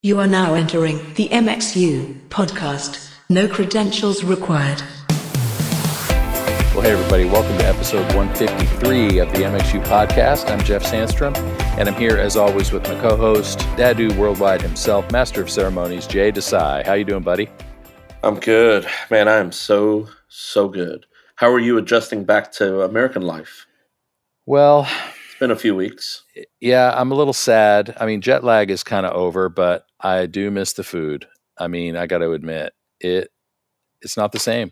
You are now entering the MXU podcast. No credentials required. Well, hey, everybody. Welcome to episode 153 of the MXU podcast. I'm Jeff Sandstrom, and I'm here, as always, with my co-host, Dadu Worldwide himself, Master of Ceremonies, Jay Desai. How you doing, buddy? I'm good. Man, I am so good. How are you adjusting back to American life? Well, it's been a few weeks. Yeah, I'm a little sad. I mean, jet lag is kind of over, but I do miss the food. I mean, I got to admit, it's not the same.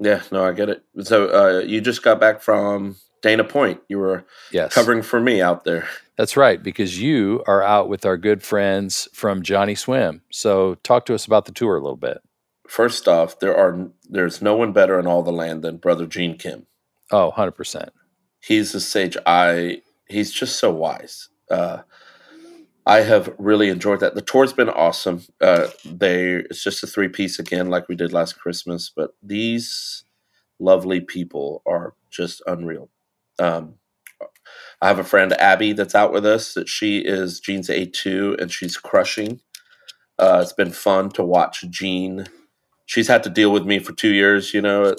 Yeah, no, I get it. So you just got back from Dana Point. You were covering for me out there. That's right, because you are out with our good friends from Johnny Swim. So talk to us about the tour a little bit. First off, there's no one better in all the land than Brother Gene Kim. Oh, 100%. He's a sage. He's just so wise. I have really enjoyed that. The tour's been awesome. It's just a three-piece again, like we did last Christmas. But these lovely people are just unreal. I have a friend, Abby, that's out with us. That she is Gene's A2, and she's crushing. It's been fun to watch Gene. She's had to deal with me for 2 years, you know.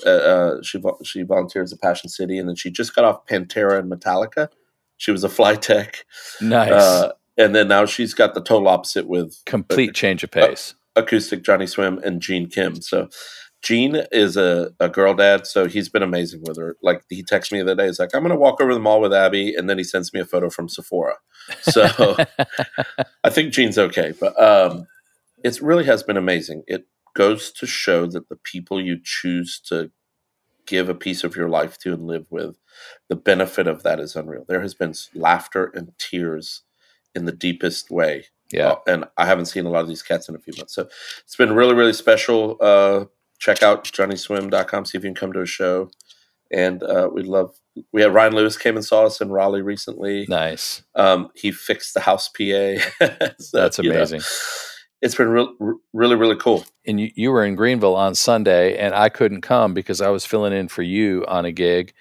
She volunteers at Passion City, and then she just got off Pantera and Metallica. She was a fly tech. Nice. And then now she's got the total opposite with complete change of pace. Acoustic Johnny Swim and Gene Kim. So Gene is a girl dad, so he's been amazing with her. Like, he texted me the other day, he's like, I'm going to walk over the mall with Abby, and then he sends me a photo from Sephora. So I think Gene's okay. But it really has been amazing. It goes to show that the people you choose to give a piece of your life to and live with, the benefit of that is unreal. There has been laughter and tears in the deepest way. Yeah. And I haven't seen a lot of these cats in a few months. So it's been really, really special. Check out johnnyswim.com, see if you can come to a show. And we had Ryan Lewis came and saw us in Raleigh recently. Nice. He fixed the house PA. So, that's amazing. You know, it's been really, really cool. And you were in Greenville on Sunday, and I couldn't come because I was filling in for you on a gig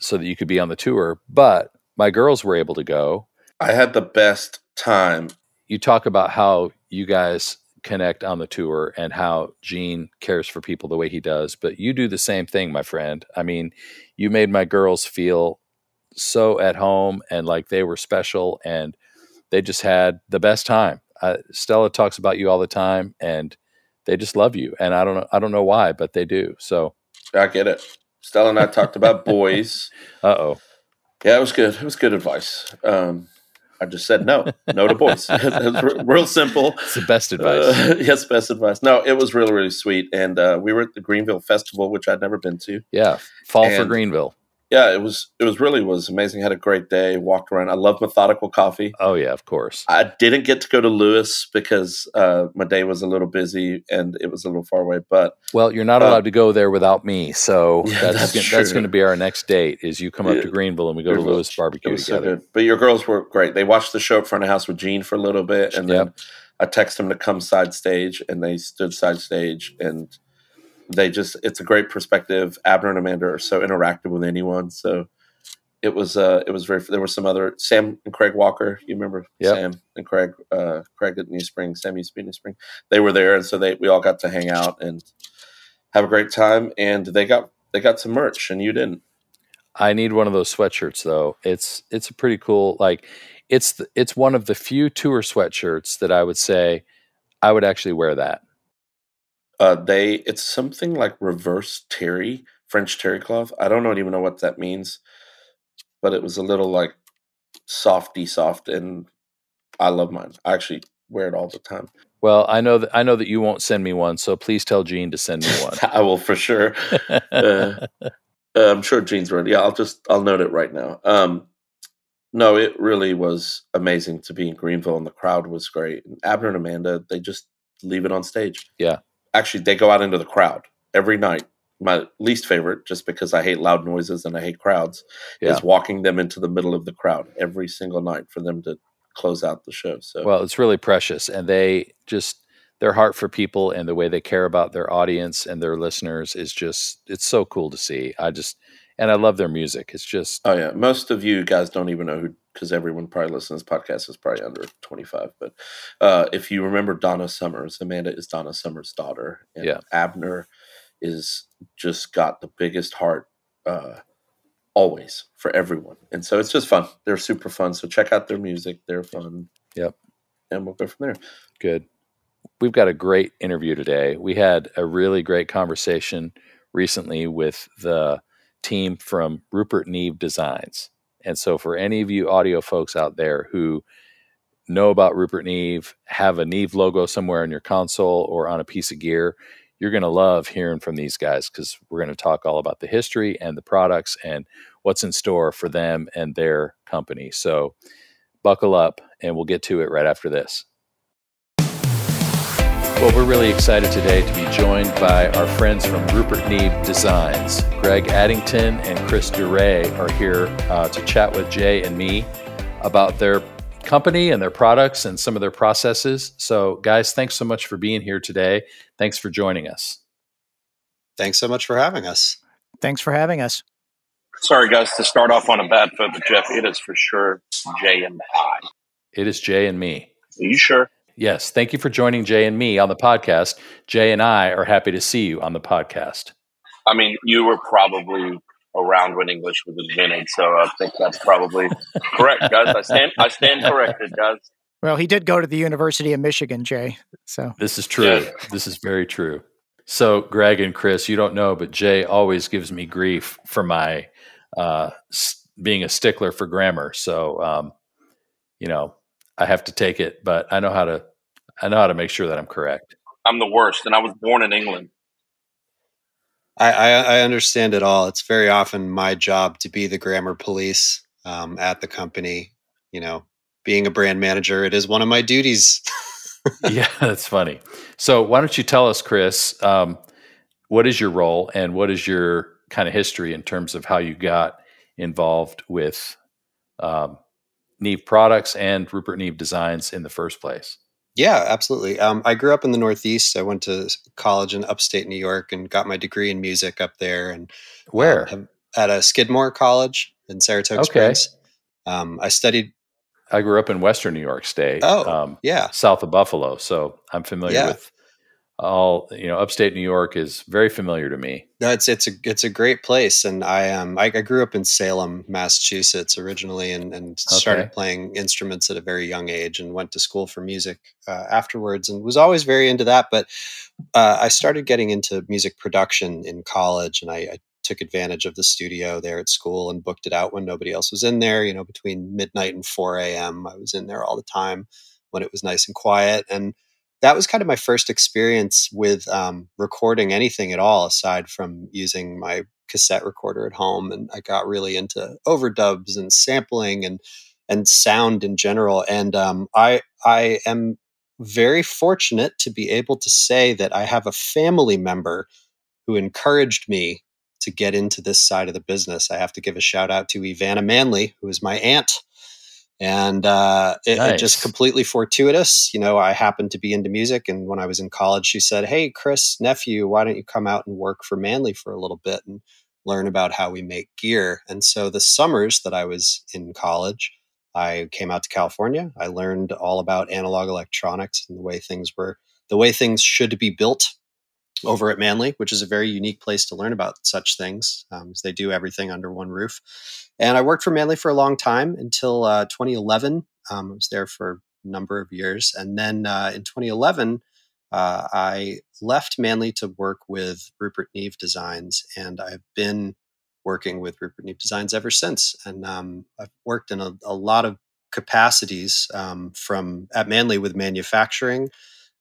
so that you could be on the tour. But my girls were able to go. I had the best time. You talk about how you guys connect on the tour and how Gene cares for people the way he does, but you do the same thing, my friend. I mean, you made my girls feel so at home and like they were special, and they just had the best time. Stella talks about you all the time, and they just love you. And I don't know why, but they do. So I get it. Stella and I talked about boys. Uh-oh. Yeah, it was good. It was good advice. I just said no to boys. Real simple. It's the best advice. Yes, best advice. No, it was really, really sweet. And we were at the Greenville Festival, which I'd never been to. Yeah, for Greenville. Yeah, it was really amazing. Had a great day. Walked around. I love methodical coffee. Oh yeah, of course. I didn't get to go to Lewis because my day was a little busy and it was a little far away. But well, you're not allowed to go there without me, so yeah, that's going to be our next date. Is you come up to Greenville and we go to Lewis Barbecue together. So but your girls were great. They watched the show up front of house with Gene for a little bit, and then I texted them to come side stage, and they stood side stage and. It's a great perspective. Abner and Amanda are so interactive with anyone. So it was very, there were some other, Sam and Craig Walker. You remember Sam and Craig, Craig at New Spring, Sam used to be at New Spring. They were there. And so we all got to hang out and have a great time. And they got some merch and you didn't. I need one of those sweatshirts though. It's a pretty cool, like it's one of the few tour sweatshirts that I would say I would actually wear that. It's something like reverse terry, French terry cloth. I don't even know what that means, but it was a little like soft, and I love mine. I actually wear it all the time. Well, I know that you won't send me one, so please tell Gene to send me one. I will for sure. I'm sure Gene's ready. Yeah, I'll note it right now. No, it really was amazing to be in Greenville, and the crowd was great. And Abner and Amanda, they just leave it on stage. Yeah. Actually, they go out into the crowd every night. My least favorite, just because I hate loud noises and I hate crowds, is walking them into the middle of the crowd every single night for them to close out the show. So, well, it's really precious. And they just, their heart for people and the way they care about their audience and their listeners is just, it's so cool to see. And I love their music. It's just. Oh, yeah. Most of you guys don't even know who because everyone probably listening to this podcast is probably under 25. But if you remember Donna Summers, Amanda is Donna Summers' daughter. And yeah. Abner is just got the biggest heart always for everyone. And so it's just fun. They're super fun. So check out their music. They're fun. Yep. And we'll go from there. Good. We've got a great interview today. We had a really great conversation recently with the team from Rupert Neve Designs. And so for any of you audio folks out there who know about Rupert Neve, have a Neve logo somewhere on your console or on a piece of gear, you're going to love hearing from these guys because we're going to talk all about the history and the products and what's in store for them and their company. So buckle up and we'll get to it right after this. Well, we're really excited today to be joined by our friends from Rupert Neve Designs. Greg Addington and Chris DeRay are here to chat with Jay and me about their company and their products and some of their processes. So, guys, thanks so much for being here today. Thanks for joining us. Thanks so much for having us. Thanks for having us. Sorry, guys, to start off on a bad foot, but Jeff, it is for sure Jay and I. It is Jay and me. Are you sure? Yes. Thank you for joining Jay and me on the podcast. Jay and I are happy to see you on the podcast. I mean, you were probably around when English was invented, so I think that's probably correct, guys. I stand corrected, guys. Well, he did go to the University of Michigan, Jay. So this is true. Yeah. This is very true. So, Greg and Chris, you don't know, but Jay always gives me grief for my being a stickler for grammar. So, you know, I have to take it, but I know how to make sure that I'm correct. I'm the worst, and I was born in England. I understand it all. It's very often my job to be the grammar police at the company. You know, being a brand manager, it is one of my duties. Yeah, that's funny. So why don't you tell us, Chris, what is your role and what is your kind of history in terms of how you got involved with Neve products and Rupert Neve Designs in the first place? Yeah, absolutely. I grew up in the Northeast. I went to college in upstate New York and got my degree in music up there. And where? At a Skidmore College in Saratoga Springs. I studied. I grew up in Western New York State. Yeah, south of Buffalo. So I'm familiar with all. You know, upstate New York is very familiar to me. No, it's a great place, and I grew up in Salem, Massachusetts originally, and started playing instruments at a very young age, and went to school for music afterwards, and was always very into that. But I started getting into music production in college, and I took advantage of the studio there at school and booked it out when nobody else was in there. You know, between midnight and 4 a.m., I was in there all the time when it was nice and quiet. And that was kind of my first experience with recording anything at all, aside from using my cassette recorder at home. And I got really into overdubs and sampling and sound in general. And I am very fortunate to be able to say that I have a family member who encouraged me to get into this side of the business. I have to give a shout out to Ivana Manley, who is my aunt. And it just completely fortuitous. You know, I happened to be into music. And when I was in college, she said, "Hey, Chris, nephew, why don't you come out and work for Manley for a little bit and learn about how we make gear?" And so the summers that I was in college, I came out to California. I learned all about analog electronics and the way things should be built over at Manley, which is a very unique place to learn about such things, because they do everything under one roof. And I worked for Manley for a long time until 2011. I was there for a number of years. And then in 2011, I left Manley to work with Rupert Neve Designs. And I've been working with Rupert Neve Designs ever since. And I've worked in a lot of capacities from at Manley with manufacturing,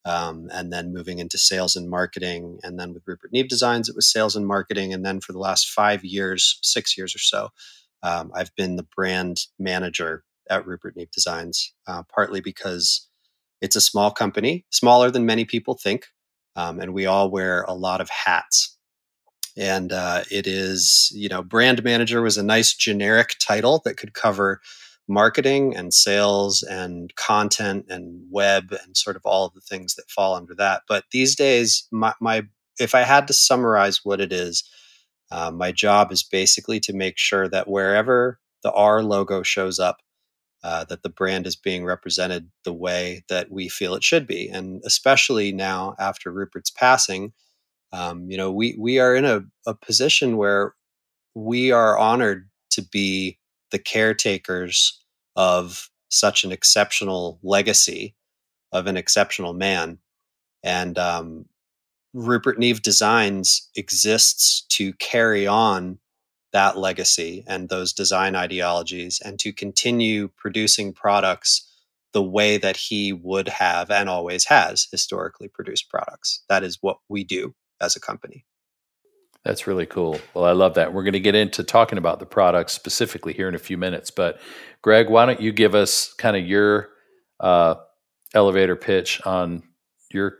and then moving into sales and marketing. And then with Rupert Neve Designs, it was sales and marketing. And then for the last 6 years or so, I've been the brand manager at Rupert Neve Designs, partly because it's a small company, smaller than many people think. And we all wear a lot of hats. And it is, you know, brand manager was a nice generic title that could cover marketing and sales and content and web and sort of all of the things that fall under that. But these days, if I had to summarize what it is, my job is basically to make sure that wherever the R logo shows up, that the brand is being represented the way that we feel it should be. And especially now after Rupert's passing, we are in a position where we are honored to be the caretakers of such an exceptional legacy of an exceptional man. And Rupert Neve Designs exists to carry on that legacy and those design ideologies and to continue producing products the way that he would have and always has historically produced products. That is what we do as a company. That's really cool. Well, I love that. We're going to get into talking about the products specifically here in a few minutes, but Greg, why don't you give us kind of your elevator pitch on your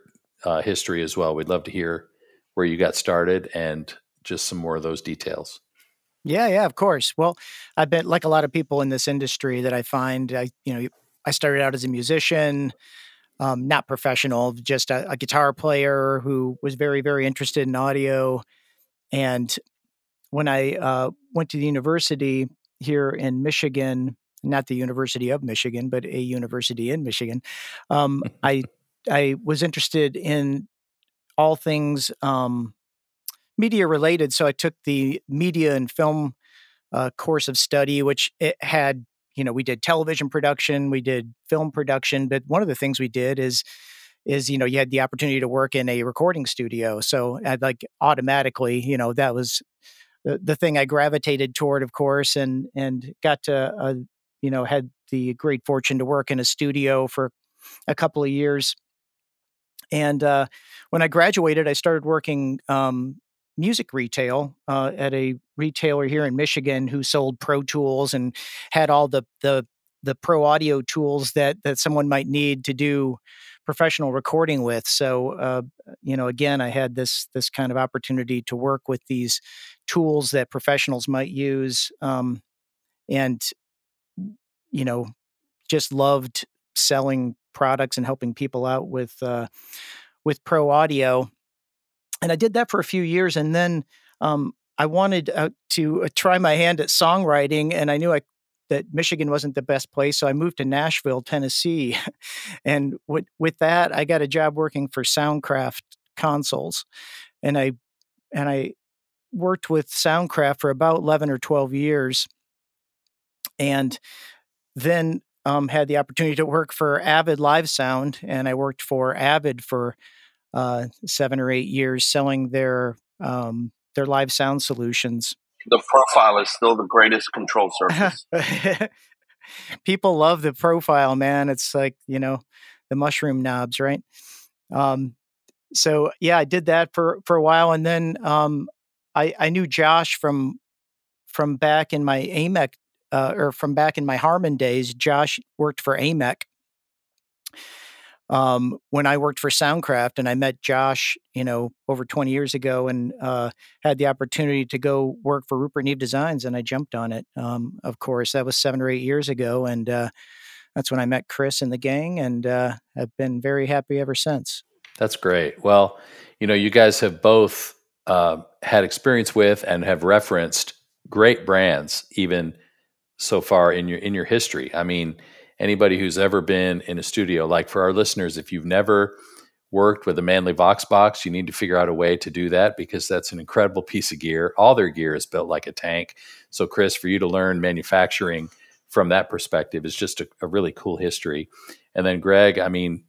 history as well. We'd love to hear where you got started and just some more of those details. Yeah, of course. Well, I bet like a lot of people in this industry that I find, I started out as a musician, not professional, just a guitar player who was very, very interested in audio. And when I went to the university here in Michigan, not the University of Michigan, but a university in Michigan, I was interested in all things media related. So I took the media and film course of study, which it had, we did television production, we did film production, but one of the things we did is you had the opportunity to work in a recording studio. So I'd like automatically, that was the thing I gravitated toward, of course, and got to, had the great fortune to work in a studio for a couple of years. And when I graduated, I started working music retail at a retailer here in Michigan who sold Pro Tools and had all the pro audio tools that someone might need to do professional recording with. So, again, I had this kind of opportunity to work with these tools that professionals might use, just loved selling products and helping people out with pro audio. And I did that for a few years, and then I wanted to try my hand at songwriting, and I knew that Michigan wasn't the best place, so I moved to Nashville, Tennessee. And with that, I got a job working for Soundcraft consoles, and I worked with Soundcraft for about 11 or 12 years, and then had the opportunity to work for Avid Live Sound, and I worked for Avid for 7 or 8 years selling their live sound solutions. The Profile is still the greatest control surface. People love the Profile, man. It's like, the mushroom knobs, right? So yeah, I did that for a while. And then, I knew Josh from back in my AMEK, or from back in my Harman days. Josh worked for AMEK. When I worked for Soundcraft, and I met Josh, over 20 years ago, and had the opportunity to go work for Rupert Neve Designs, and I jumped on it. Of course, that was 7 or 8 years ago, and that's when I met Chris and the gang, and I've been very happy ever since. That's great. Well, you guys have both had experience with and have referenced great brands, even so far in your history. I mean, anybody who's ever been in a studio, like for our listeners, if you've never worked with a Manly Vox box, you need to figure out a way to do that, because that's an incredible piece of gear. All their gear is built like a tank. So Chris, for you to learn manufacturing from that perspective is just a really cool history. And then Greg, I mean,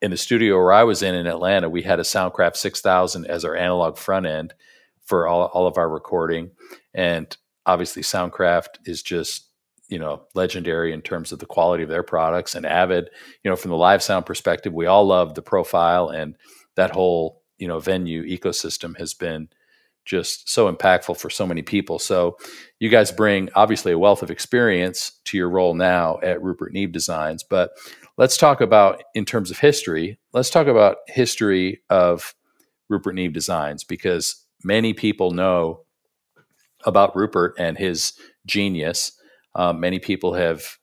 in the studio where I was in Atlanta, we had a Soundcraft 6000 as our analog front end for all of our recording. And obviously Soundcraft is just, legendary in terms of the quality of their products. And Avid, from the live sound perspective, we all love the Profile, and that whole, venue ecosystem has been just so impactful for so many people. So you guys bring obviously a wealth of experience to your role now at Rupert Neve Designs, but let's talk about, in terms of history, history of Rupert Neve Designs, because many people know about Rupert and his genius. Many people have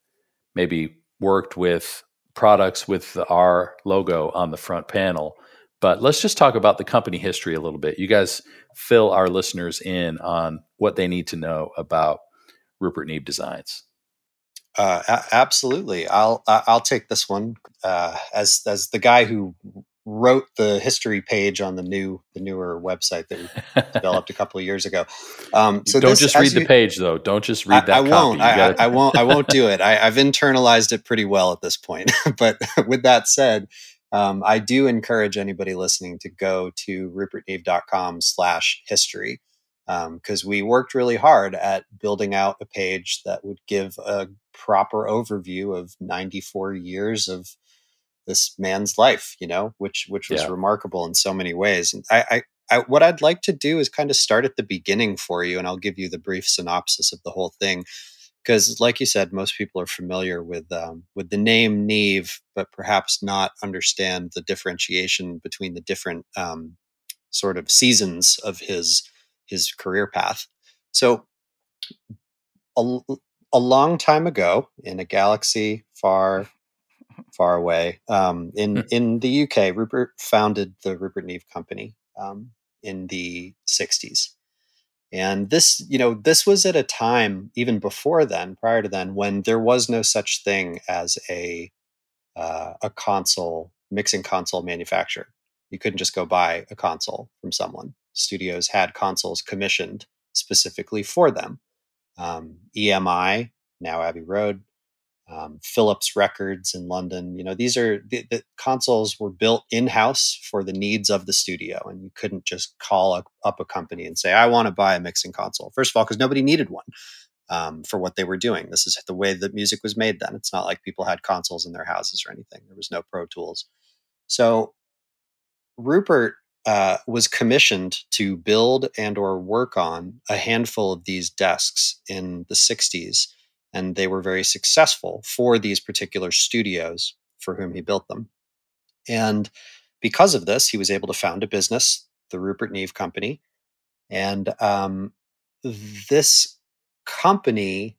maybe worked with products with the R logo on the front panel, but let's just talk about the company history a little bit. You guys fill our listeners in on what they need to know about Rupert Neve Designs. Absolutely. I'll take this one as the guy who wrote the history page on the newer website that we developed a couple of years ago. So don't just read the page though. Don't just read that. I won't. I won't do it. I've internalized it pretty well at this point. But with that said, I do encourage anybody listening to go to rupertneve.com/history. Because we worked really hard at building out a page that would give a proper overview of 94 years of this man's life, you know, which was remarkable in so many ways. And I what I'd like to do is kind of start at the beginning for you, and I'll give you the brief synopsis of the whole thing. Because, like you said, most people are familiar with the name Neve, but perhaps not understand the differentiation between the different sort of seasons of his career path. So a long time ago, in a galaxy far, far away, in the UK, Rupert founded the Rupert Neve Company in the 60s. And this was at a time, even before then, prior to then, when there was no such thing as a console, mixing console manufacturer. You couldn't just go buy a console from someone. Studios had consoles commissioned specifically for them. EMI, now Abbey Road, Philips Records in London. You know, these are the consoles were built in-house for the needs of the studio, and you couldn't just call up a company and say, "I want to buy a mixing console." First of all, because nobody needed one for what they were doing. This is the way that music was made then. It's not like people had consoles in their houses or anything. There was no Pro Tools. So Rupert was commissioned to build and or work on a handful of these desks in the 60s, and they were very successful for these particular studios for whom he built them. And because of this, he was able to found a business, the Rupert Neve Company, and this company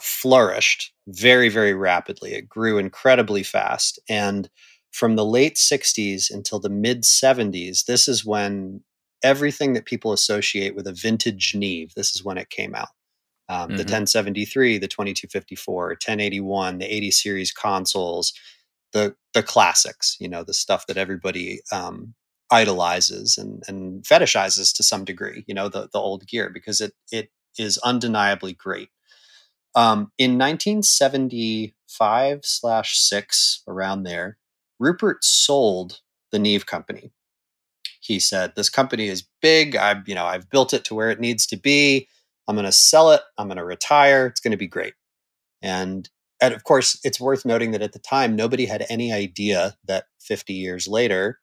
flourished very, very rapidly. It grew incredibly fast, and from the late 60s until the mid 70s, this is when everything that people associate with a vintage Neve, this is when it came out. The 1073, the 2254, 1081, the 80 series consoles, the classics, you know, the stuff that everybody idolizes and fetishizes to some degree, you know, the old gear, because it is undeniably great. In 1975/6, around there, Rupert sold the Neve Company. He said, "This company is big. I've built it to where it needs to be. I'm going to sell it. I'm going to retire. It's going to be great." And of course, it's worth noting that at the time, nobody had any idea that 50 years later,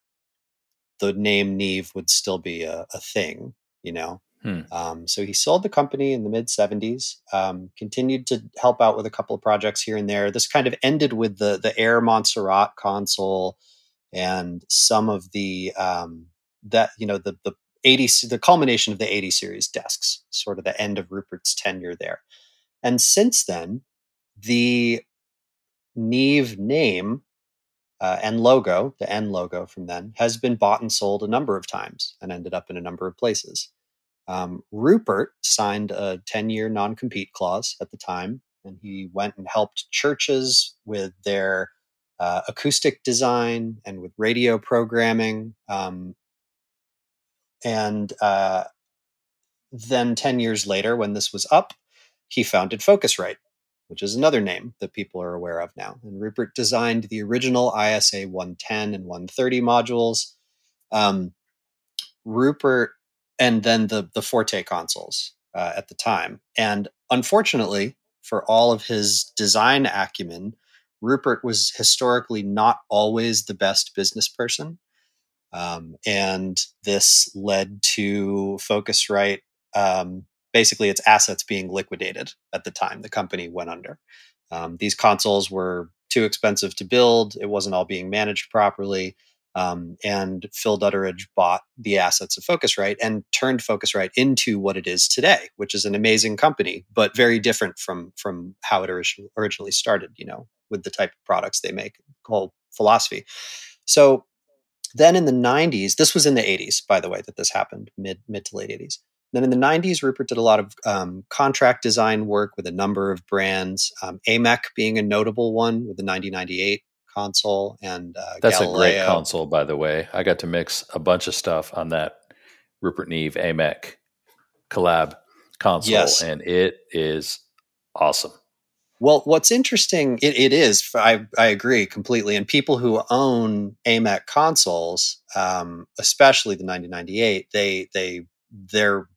the name Neve would still be a thing, you know? So he sold the company in the mid 70s, continued to help out with a couple of projects here and there. This kind of ended with the Air Montserrat console and some of the, the 80, the culmination of the 80 series desks, sort of the end of Rupert's tenure there. And since then, the Neve name and logo, the N logo from then, has been bought and sold a number of times and ended up in a number of places. Rupert signed a 10-year non-compete clause at the time, and he went and helped churches with their acoustic design and with radio programming. And then 10 years later, when this was up, he founded Focusrite, which is another name that people are aware of now. And Rupert designed the original ISA 110 and 130 modules. Rupert and then the Forte consoles at the time. And unfortunately, for all of his design acumen, Rupert was historically not always the best business person. And this led to Focusrite, basically its assets being liquidated at the time. The company went under. These consoles were too expensive to build. It wasn't all being managed properly. And Phil Dutteridge bought the assets of Focusrite and turned Focusrite into what it is today, which is an amazing company, but very different from how it originally started, you know, with the type of products they make, whole philosophy. So then in the 90s, this was in the 80s, by the way, that this happened, mid to late 80s. Then in the 90s, Rupert did a lot of contract design work with a number of brands, AMEK being a notable one with the 9098 console. And that's Galileo. A great console, by the way. I got to mix a bunch of stuff on that Rupert Neve AMEK collab console, yes. And it is awesome. Well, what's interesting, it is, I agree completely. And people who own AMEK consoles, especially the 9098, they're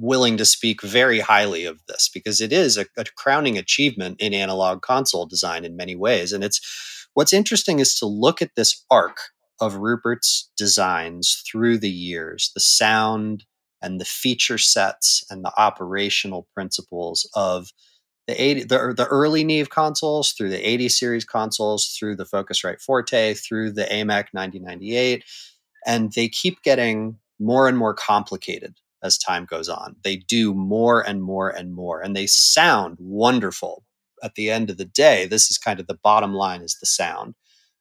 willing to speak very highly of this because it is a crowning achievement in analog console design in many ways. And it's what's interesting is to look at this arc of Rupert's designs through the years, the sound and the feature sets and the operational principles of the early Neve consoles through the 80 series consoles, through the Focusrite Forte, through the AMEK 9098. And they keep getting more and more complicated as time goes on. They do more and more and more, and they sound wonderful. At the end of the day, this is kind of the bottom line is the sound,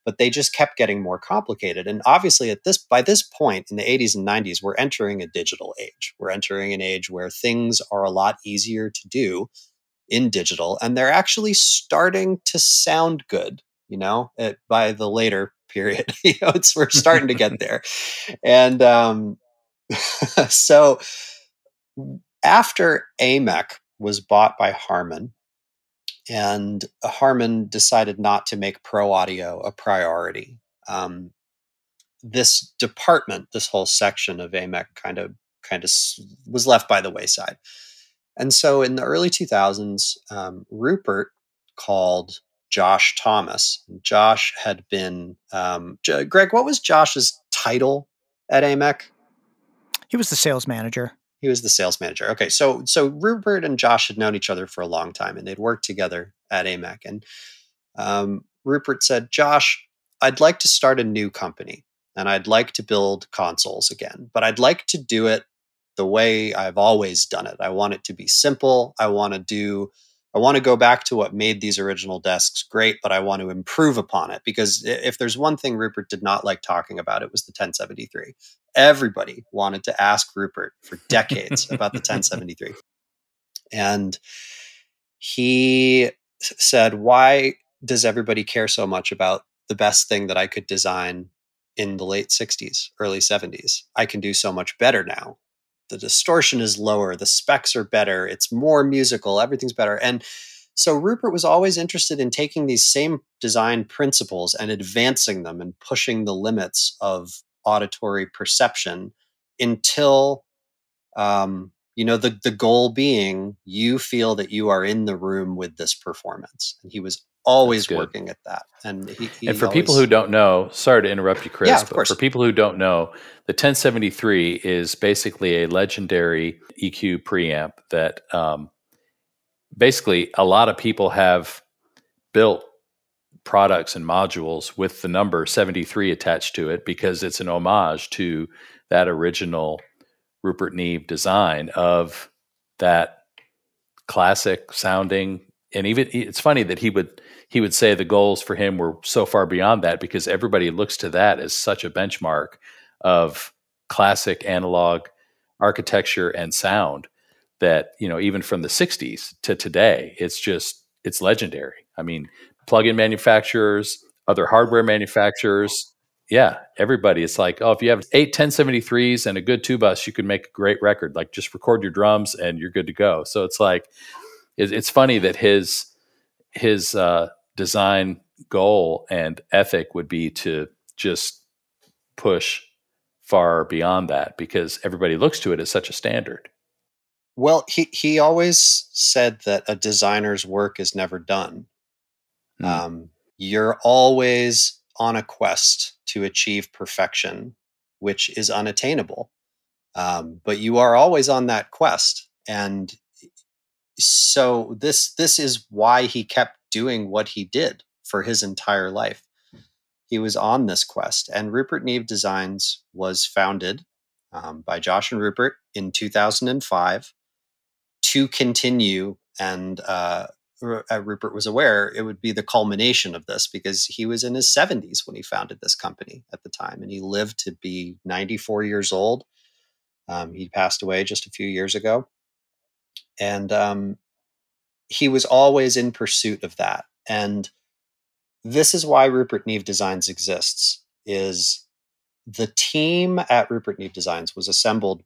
but they just kept getting more complicated. And obviously by this point in the 80s and 90s, we're entering a digital age. We're entering an age where things are a lot easier to do in digital, and they're actually starting to sound good, by the later period. We're starting to get there. And, so after AMEK was bought by Harman, and Harman decided not to make pro audio a priority, this department, this whole section of AMEK kind of was left by the wayside. And so in the early 2000s, Rupert called Josh Thomas. Josh had been, Greg, what was Josh's title at AMEK? He was the sales manager. Okay, so Rupert and Josh had known each other for a long time, and they'd worked together at AMEK. And Rupert said, Josh, I'd like to start a new company, and I'd like to build consoles again, but I'd like to do it the way I've always done it. I want it to be simple. I want to go back to what made these original desks great, but I want to improve upon it, because if there's one thing Rupert did not like talking about, it was the 1073. Everybody wanted to ask Rupert for decades about the 1073. And he said, why does everybody care so much about the best thing that I could design in the late 60s, early 70s? I can do so much better now. The distortion is lower, the specs are better, it's more musical, everything's better. And so Rupert was always interested in taking these same design principles and advancing them and pushing the limits of auditory perception until, the goal being you feel that you are in the room with this performance. And he was always working at that. And he for people who don't know, sorry to interrupt you, Chris, but for people who don't know, the 1073 is basically a legendary EQ preamp that basically a lot of people have built products and modules with the number 73 attached to it because it's an homage to that original Rupert Neve design of that classic sounding. And even it's funny that he would say the goals for him were so far beyond that because everybody looks to that as such a benchmark of classic analog architecture and sound that, even from the 60s to today, it's legendary. I mean, plug-in manufacturers, other hardware manufacturers. Yeah, everybody. It's like, if you have 8 1073s and a good two-bus, you can make a great record. Like, just record your drums and you're good to go. So it's like, it's funny that his design goal and ethic would be to just push far beyond that because everybody looks to it as such a standard. Well, he always said that a designer's work is never done. You're always on a quest to achieve perfection, which is unattainable. But you are always on that quest. And so this is why he kept doing what he did for his entire life. He was on this quest. And Rupert Neve Designs was founded by Josh and Rupert in 2005 to continue. And Rupert was aware it would be the culmination of this because he was in his 70s when he founded this company at the time. And he lived to be 94 years old. He passed away just a few years ago. And he was always in pursuit of that. And this is why Rupert Neve Designs exists, is the team at Rupert Neve Designs was assembled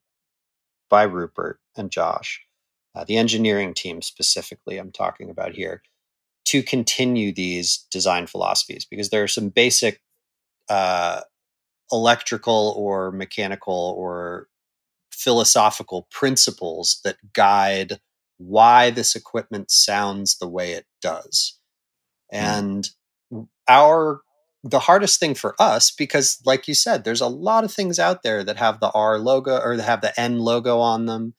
by Rupert and Josh, the engineering team specifically I'm talking about here, to continue these design philosophies, because there are some basic electrical or mechanical or philosophical principles that guide why this equipment sounds the way it does. And the hardest thing for us, because like you said, there's a lot of things out there that have the R logo or that have the N logo on them,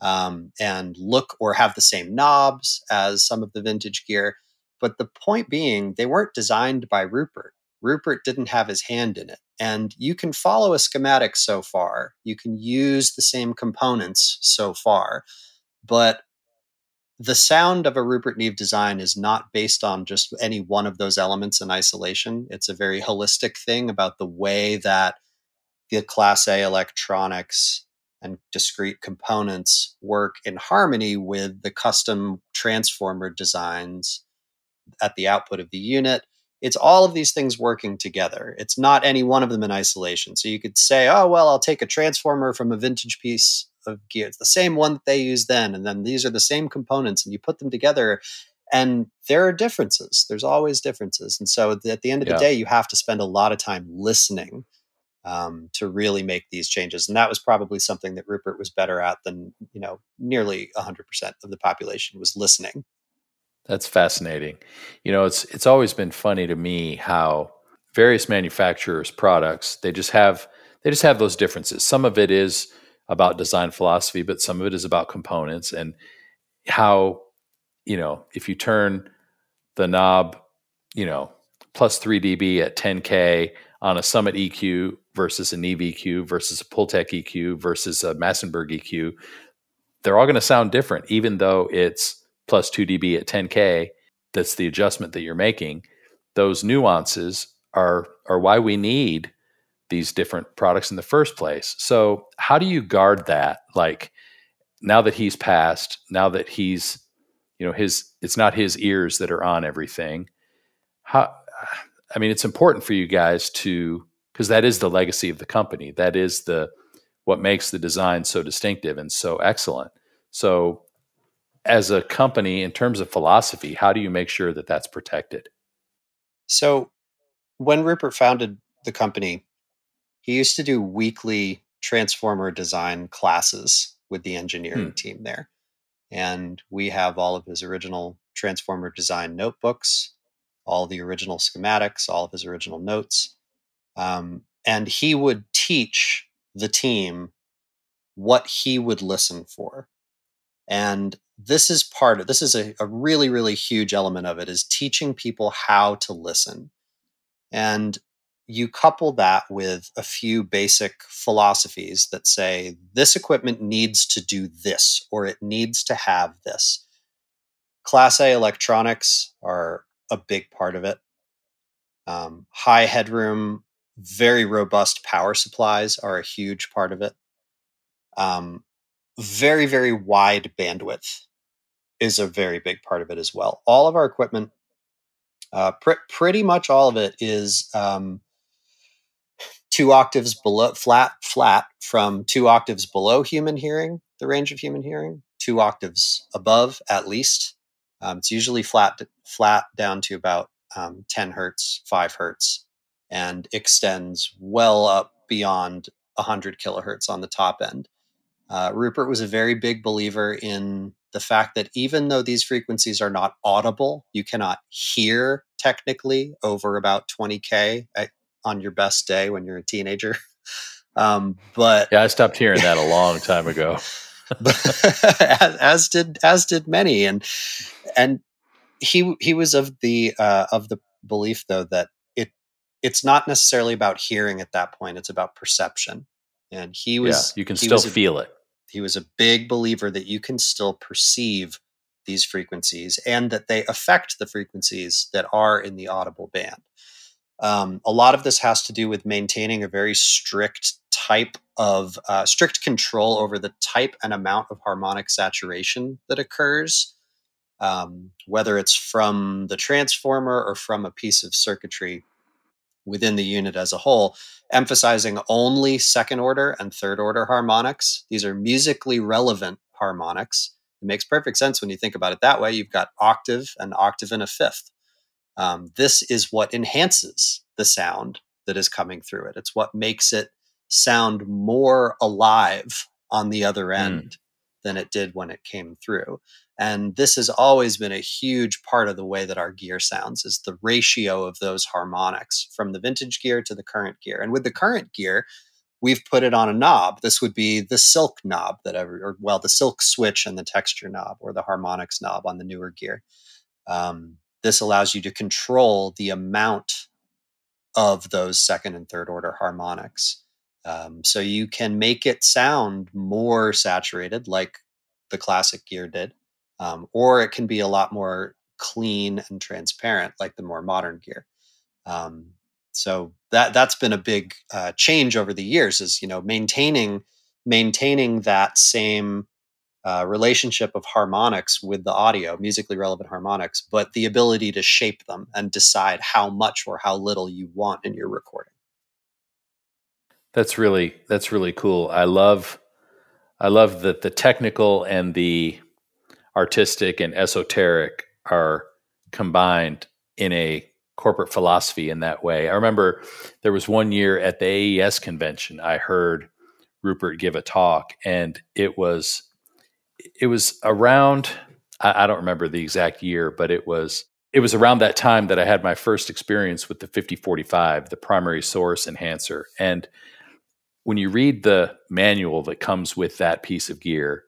and look or have the same knobs as some of the vintage gear. But the point being, they weren't designed by Rupert. Rupert didn't have his hand in it. And you can follow a schematic so far. You can use the same components so far. But the sound of a Rupert Neve design is not based on just any one of those elements in isolation. It's a very holistic thing about the way that the Class A electronics and discrete components work in harmony with the custom transformer designs at the output of the unit. It's all of these things working together. It's not any one of them in isolation. So you could say, oh, well, I'll take a transformer from a vintage piece of gear. It's the same one that they used then. And then these are the same components and you put them together and there are differences. There's always differences. And so at the end of the day, you have to spend a lot of time listening to really make these changes. And that was probably something that Rupert was better at than, nearly 100% of the population was listening. That's fascinating. It's always been funny to me how various manufacturers' products, they just have those differences. Some of it is about design philosophy, but some of it is about components and how, if you turn the knob, plus 3 dB at 10K on a Summit EQ versus a Neve EQ versus a Pultec EQ versus a Massenburg EQ, they're all going to sound different, even though it's plus 2 dB at 10K. That's the adjustment that you're making. Those nuances are why we need these different products in the first place. So how do you guard that? Like now that he's passed, now that he's, it's not his ears that are on everything. It's important for you guys because that is the legacy of the company. That is what makes the design so distinctive and so excellent. So as a company, in terms of philosophy, how do you make sure that that's protected? So when Rupert founded the company, he used to do weekly transformer design classes with the engineering team there. And we have all of his original transformer design notebooks, all the original schematics, all of his original notes. And he would teach the team what he would listen for. And this is a really, really huge element of it, is teaching people how to listen. And you couple that with a few basic philosophies that say, this equipment needs to do this, or it needs to have this. Class A electronics are a big part of it. High headroom, very robust power supplies are a huge part of it. Very, very wide bandwidth is a very big part of it as well. All of our equipment, pretty much all of it is 2 octaves below, flat from 2 octaves below human hearing, the range of human hearing, 2 octaves above at least. It's usually flat down to about 10 hertz, 5 hertz, and extends well up beyond 100 kilohertz on the top end. Rupert was a very big believer in the fact that even though these frequencies are not audible, you cannot hear technically over about 20K on your best day when you're a teenager. I stopped hearing that a long time ago. as did many. And he was of the belief though, that it's not necessarily about hearing at that point. It's about perception. And he was, you can still feel it. He was a big believer that you can still perceive these frequencies and that they affect the frequencies that are in the audible band. A lot of this has to do with maintaining a very strict type of strict control over the type and amount of harmonic saturation that occurs, whether it's from the transformer or from a piece of circuitry within the unit as a whole, emphasizing only second order and third order harmonics. These are musically relevant harmonics. It makes perfect sense when you think about it that way. You've got octave, an octave, and a fifth. This is what enhances the sound that is coming through it. It's what makes it sound more alive on the other end than it did when it came through. And this has always been a huge part of the way that our gear sounds, is the ratio of those harmonics from the vintage gear to the current gear. And with the current gear, we've put it on a knob. This would be the silk knob the silk switch and the texture knob, or the harmonics knob on the newer gear. This allows you to control the amount of those second and third order harmonics. So you can make it sound more saturated like the classic gear did, or it can be a lot more clean and transparent like the more modern gear. So that's been a big change over the years, is, you know, maintaining that same relationship of harmonics with the audio, musically relevant harmonics, but the ability to shape them and decide how much or how little you want in your recording. That's really cool. I love that the technical and the artistic and esoteric are combined in a corporate philosophy in that way. I remember there was one year at the AES convention, I heard Rupert give a talk, and it was around, I don't remember the exact year, but it was around that time that I had my first experience with the 5045, the primary source enhancer. And when you read the manual that comes with that piece of gear,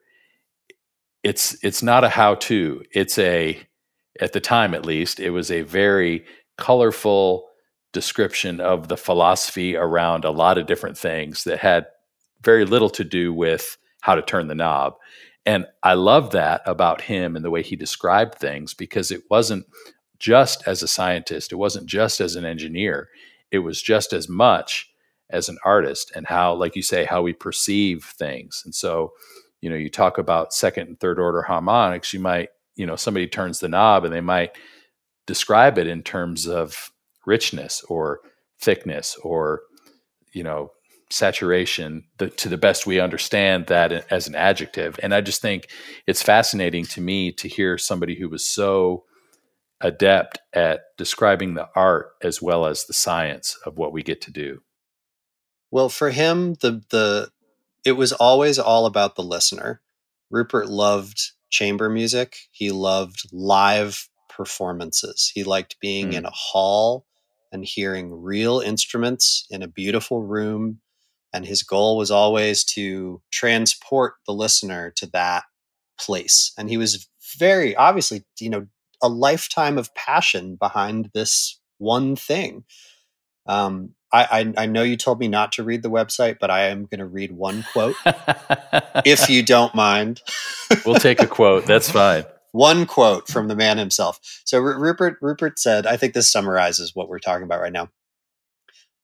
it's not a how-to. It's a, at the time at least, it was a very colorful description of the philosophy around a lot of different things that had very little to do with how to turn the knob. And I love that about him and the way he described things, because it wasn't just as a scientist, it wasn't just as an engineer, it was just as much as an artist and how, like you say, how we perceive things. And so, you know, you talk about second and third order harmonics, you might, you know, somebody turns the knob and they might describe it in terms of richness or thickness or, you know, saturation, to the best we understand that as an adjective. And I just think it's fascinating to me to hear somebody who was so adept at describing the art as well as the science of what we get to do. Well, for him, it was always all about the listener. Rupert loved chamber music. He loved live performances. He liked being in a hall and hearing real instruments in a beautiful room. And his goal was always to transport the listener to that place. And he was very obviously, you know, a lifetime of passion behind this one thing. I know you told me not to read the website, but I am going to read one quote, if you don't mind. We'll take a quote. That's fine. One quote from the man himself. So Rupert said, I think this summarizes what we're talking about right now.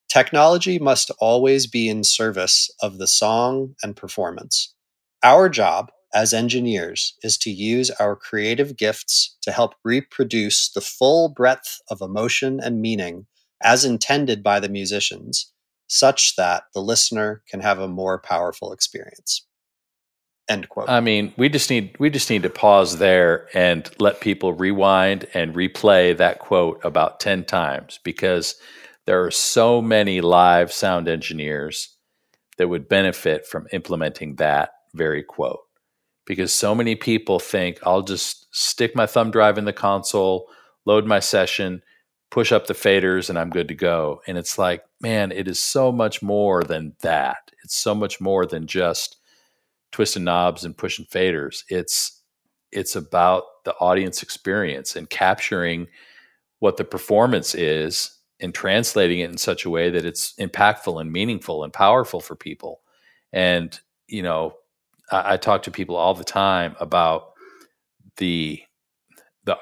Technology must always be in service of the song and performance. Our job as engineers is to use our creative gifts to help reproduce the full breadth of emotion and meaning as intended by the musicians, such that the listener can have a more powerful experience. End quote. I mean, we just need to pause there and let people rewind and replay that quote about 10 times, because there are so many live sound engineers that would benefit from implementing that very quote. Because so many people think, I'll just stick my thumb drive in the console, load my session, push up the faders, and I'm good to go. And it's like, man, it is so much more than that. It's so much more than just twisting knobs and pushing faders. It's about the audience experience and capturing what the performance is and translating it in such a way that it's impactful and meaningful and powerful for people. And, you know, I talk to people all the time about the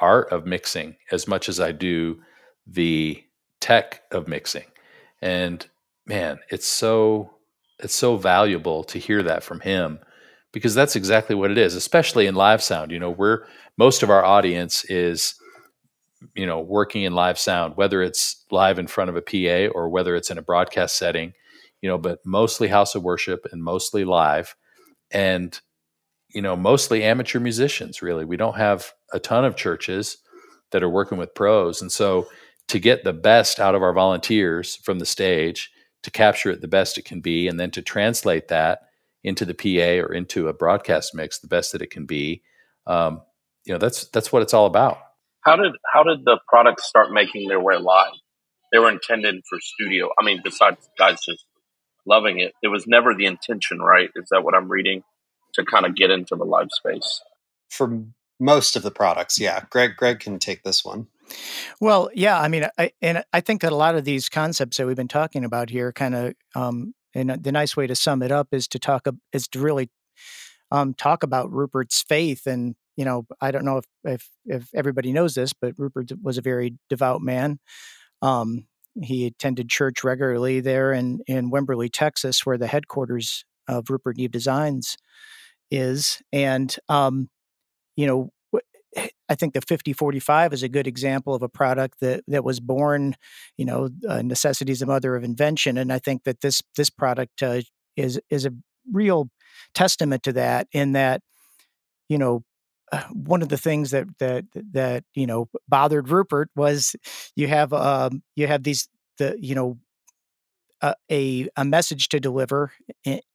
art of mixing as much as I do the tech of mixing. And man, it's so it's so valuable to hear that from him, because that's exactly what it is, especially in live sound. You know, we're, most of our audience is, you know, working in live sound, whether it's live in front of a PA or whether it's in a broadcast setting, you know, but mostly house of worship and mostly live, and, you know, mostly amateur musicians, really. We don't have a ton of churches that are working with pros. And so to get the best out of our volunteers from the stage, to capture it the best it can be, and then to translate that into the PA or into a broadcast mix the best that it can be, you know, that's what it's all about. How did the products start making their way live? They were intended for studio. I mean, besides guys just loving it, it was never the intention, right? Is that what I'm reading? To kind of get into the live space? For most of the products, yeah. Greg can take this one. Well, yeah, I mean, I think that a lot of these concepts that we've been talking about here kind of, and the nice way to sum it up is to really talk about Rupert's faith. And, you know, I don't know if everybody knows this, but Rupert was a very devout man. He attended church regularly there in Wimberley, Texas, where the headquarters of Rupert Neve Designs is. And, you know, I think the 5045 is a good example of a product that was born, you know, necessity's the mother of invention. And I think that this product is a real testament to that, in that, you know, one of the things that you know, bothered Rupert was you have a message to deliver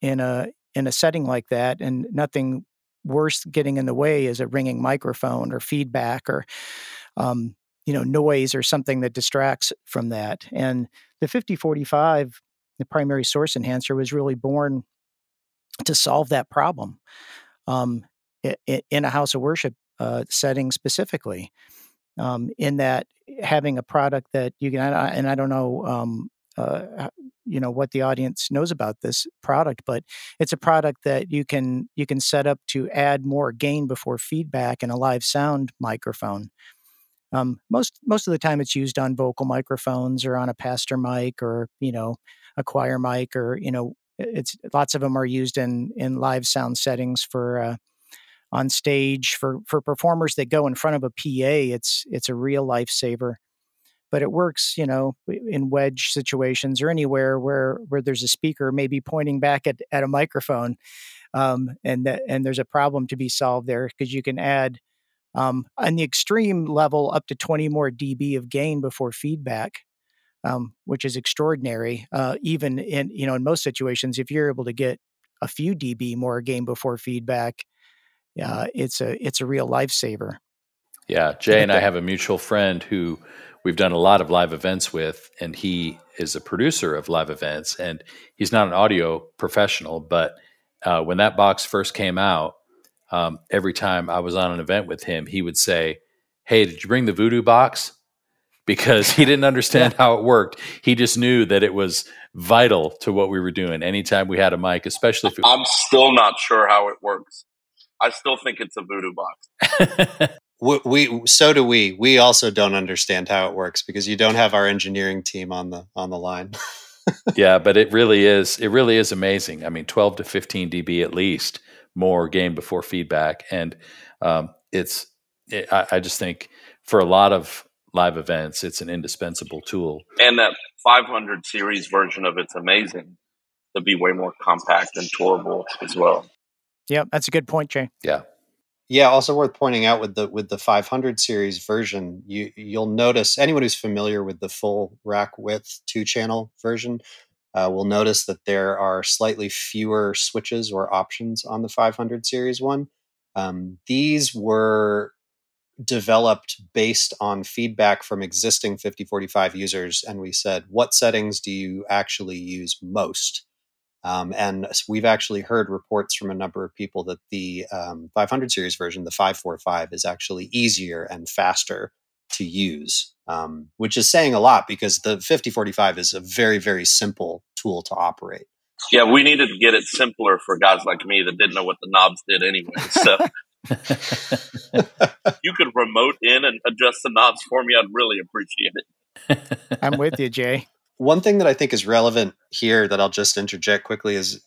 in a setting like that, and nothing worse getting in the way is a ringing microphone or feedback or, you know, noise or something that distracts from that. And the 5045, the primary source enhancer, was really born to solve that problem in a house of worship setting specifically, in that having a product that you can, and I don't know, you know, what the audience knows about this product, but it's a product that you can set up to add more gain before feedback in a live sound microphone. Most of the time it's used on vocal microphones or on a pastor mic or, you know, a choir mic, or, you know, it's lots of them are used in live sound settings for, on stage for performers that go in front of a PA. It's a real lifesaver. But it works, you know, in wedge situations or anywhere where there's a speaker maybe pointing back at a microphone, and there's a problem to be solved there, because you can add, on the extreme level, up to 20 more dB of gain before feedback, which is extraordinary. Even in, you know, in most situations, if you're able to get a few dB more gain before feedback, it's a real lifesaver. Yeah, Jay and I have a mutual friend who we've done a lot of live events with, and he is a producer of live events, and he's not an audio professional, but when that box first came out, every time I was on an event with him, he would say, "Hey, did you bring the Voodoo box?" Because he didn't understand how it worked. He just knew that it was vital to what we were doing. Anytime we had a mic, especially if I'm still not sure how it works. I still think it's a Voodoo box. We also don't understand how it works, because you don't have our engineering team on the line. Yeah, but it really is amazing. I mean, 12 to 15 dB at least more gain before feedback, and I just think for a lot of live events, it's an indispensable tool. And that 500 series version of it's amazing to be way more compact and tourable as well. Yeah, that's a good point, Jay. Yeah. Yeah, also worth pointing out with the 500 series version, you'll notice, anyone who's familiar with the full rack width 2-channel version will notice that there are slightly fewer switches or options on the 500 series one. These were developed based on feedback from existing 5045 users, and we said, what settings do you actually use most? And we've actually heard reports from a number of people that the 500 series version, the 545, is actually easier and faster to use, which is saying a lot, because the 5045 is a very, very simple tool to operate. Yeah, we needed to get it simpler for guys like me that didn't know what the knobs did anyway. So you could remote in and adjust the knobs for me. I'd really appreciate it. I'm with you, Jay. One thing that I think is relevant here that I'll just interject quickly is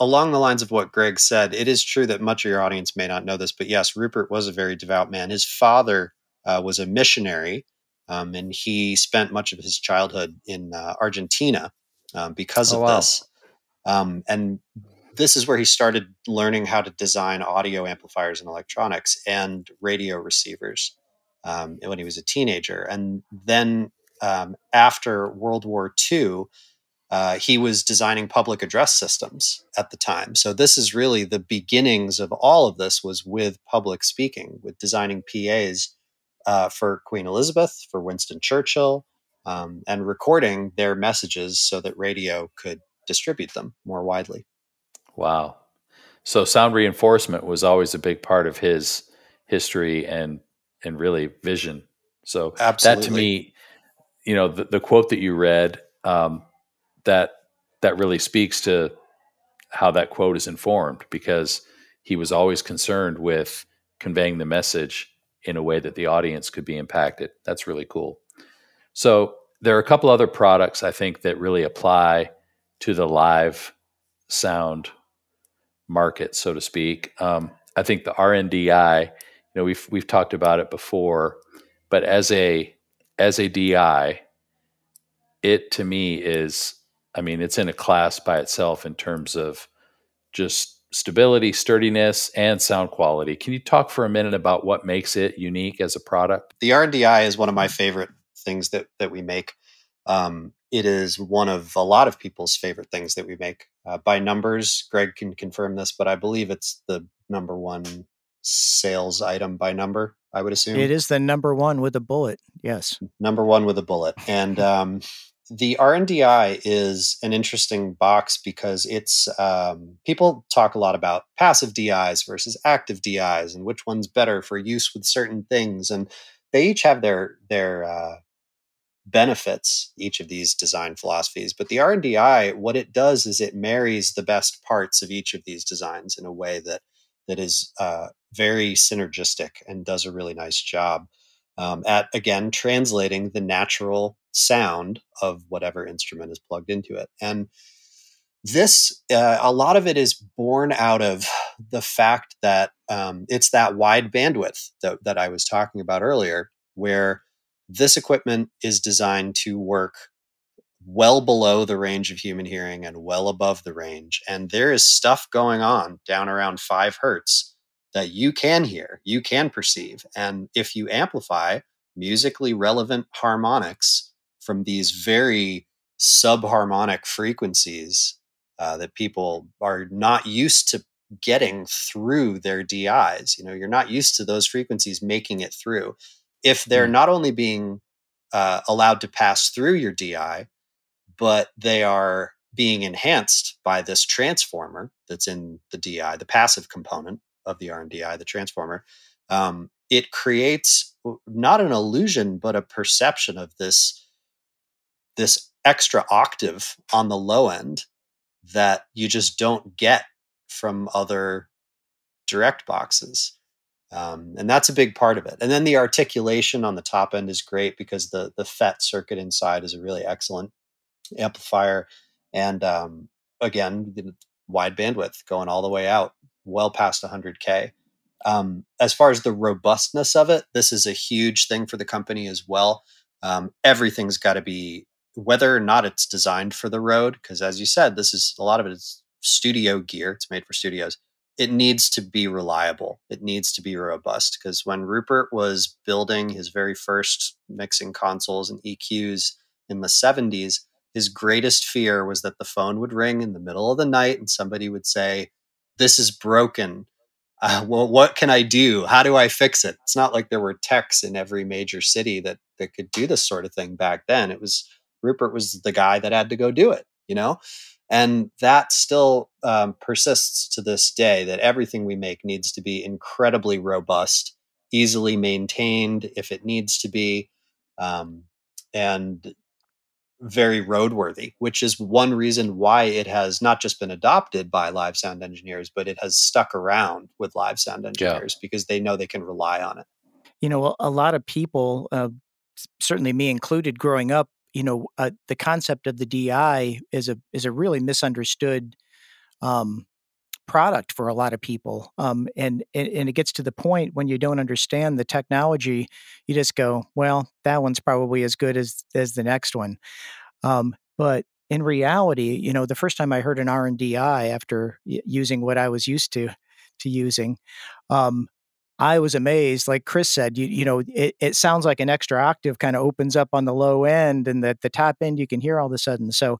along the lines of what Greg said, it is true that much of your audience may not know this, but yes, Rupert was a very devout man. His father was a missionary, and he spent much of his childhood in Argentina because of this. And this is where he started learning how to design audio amplifiers and electronics and radio receivers when he was a teenager. And then after World War II, he was designing public address systems at the time. So this is really the beginnings of all of this was with public speaking, with designing PAs for Queen Elizabeth, for Winston Churchill, and recording their messages so that radio could distribute them more widely. Wow. So sound reinforcement was always a big part of his history and really vision. So absolutely. That to me, you know, the quote that you read, that really speaks to how that quote is informed, because he was always concerned with conveying the message in a way that the audience could be impacted. That's really cool. So there are a couple other products I think that really apply to the live sound market, so to speak. I think the RNDI, you know, we've talked about it before, but as a DI, it to me is, I mean, it's in a class by itself in terms of just stability, sturdiness, and sound quality. Can you talk for a minute about what makes it unique as a product? The RNDI is one of my favorite things that we make. It is one of a lot of people's favorite things that we make. By numbers, Greg can confirm this, but I believe it's the number one sales item by number, I would assume. It is the number one with a bullet, yes. Number one with a bullet. And the RNDI is an interesting box because it's people talk a lot about passive DIs versus active DIs and which one's better for use with certain things. And they each have their benefits, each of these design philosophies. But the RNDI, what it does is it marries the best parts of each of these designs in a way that is very synergistic and does a really nice job at, again, translating the natural sound of whatever instrument is plugged into it. And this, a lot of it is born out of the fact that it's that wide bandwidth that I was talking about earlier, where this equipment is designed to work well below the range of human hearing and well above the range. And there is stuff going on down around 5 hertz that you can hear, you can perceive. And if you amplify musically relevant harmonics from these very subharmonic frequencies that people are not used to getting through their DIs, you know, you're not used to those frequencies making it through. If they're not only being allowed to pass through your DI, but they are being enhanced by this transformer that's in the DI, the passive component of the RNDI, the transformer, it creates not an illusion, but a perception of this extra octave on the low end that you just don't get from other direct boxes. And that's a big part of it. And then the articulation on the top end is great because the FET circuit inside is a really excellent amplifier. And again, the wide bandwidth going all the way out, well past 100K. As far as the robustness of it, this is a huge thing for the company as well. Everything's got to be, whether or not it's designed for the road, because as you said, this is a lot of it is studio gear. It's made for studios. It needs to be reliable. It needs to be robust, because when Rupert was building his very first mixing consoles and EQs in the 70s, his greatest fear was that the phone would ring in the middle of the night and somebody would say, "This is broken. Well, what can I do? How do I fix it?" It's not like there were techs in every major city that could do this sort of thing back then. It was Rupert was the guy that had to go do it, you know? And that still persists to this day, that everything we make needs to be incredibly robust, easily maintained if it needs to be, and very roadworthy, which is one reason why it has not just been adopted by live sound engineers, but it has stuck around with live sound engineers because they know they can rely on it. You know, a lot of people, certainly me included, growing up, you know, the concept of the DI is a really misunderstood product for a lot of people. And it gets to the point when you don't understand the technology, you just go, well, that one's probably as good as the next one. But in reality, you know, the first time I heard an RNDI after using what I was used to using, I was amazed. Like Chris said, you know, it sounds like an extra octave kind of opens up on the low end, and that the top end you can hear all of a sudden. So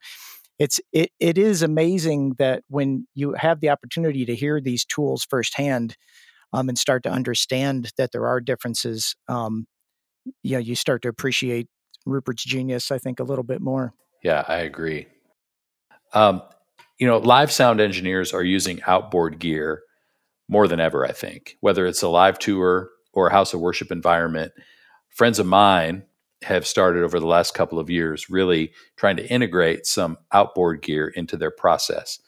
it is amazing that when you have the opportunity to hear these tools firsthand, and start to understand that there are differences, you know, you start to appreciate Rupert's genius, I think, a little bit more. Yeah, I agree. You know, live sound engineers are using outboard gear more than ever, I think, whether it's a live tour or a house of worship environment. Friends of mine have started over the last couple of years really trying to integrate some outboard gear into their process.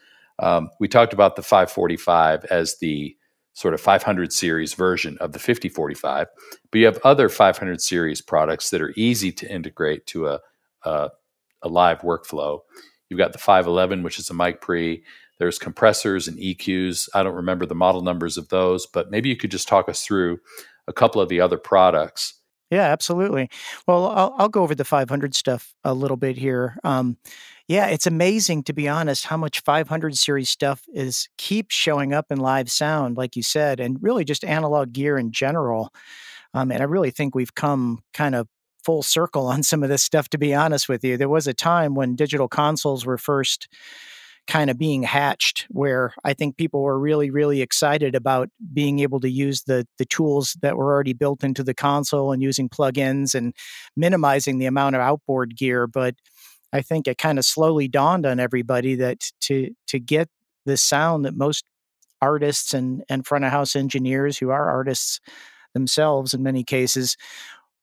We talked about the 545 as the sort of 500 series version of the 5045, but you have other 500 series products that are easy to integrate to a live workflow. You've got the 511, which is a mic pre. There's compressors and EQs. I don't remember the model numbers of those, but maybe you could just talk us through a couple of the other products. Yeah, absolutely. Well, I'll go over the 500 stuff a little bit here. Yeah, it's amazing, to be honest, how much 500 series stuff keeps showing up in live sound, like you said, and really just analog gear in general. And I really think we've come kind of full circle on some of this stuff, to be honest with you. There was a time when digital consoles were first kind of being hatched, where I think people were really, really excited about being able to use the tools that were already built into the console and using plugins and minimizing the amount of outboard gear. But I think it kind of slowly dawned on everybody that to get the sound that most artists and front of house engineers, who are artists themselves in many cases,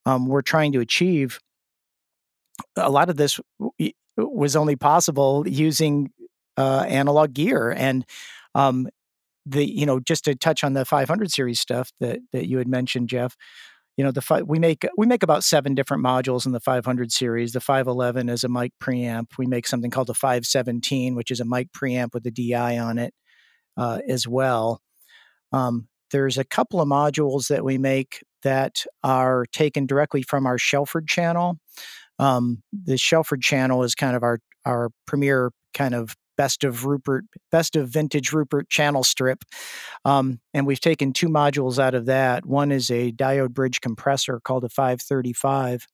we're trying to achieve, a lot of this was only possible using analog gear. And just to touch on the 500 series stuff that you had mentioned, Jeff, you know, we make about 7 different modules in the 500 series. The 511 is a mic preamp. We make something called the 517, which is a mic preamp with a DI on it as well. There's a couple of modules that we make that are taken directly from our Shelford channel. The Shelford channel is kind of our premier kind of best of vintage Rupert channel strip. And we've taken 2 modules out of that. One is a diode bridge compressor called a 535.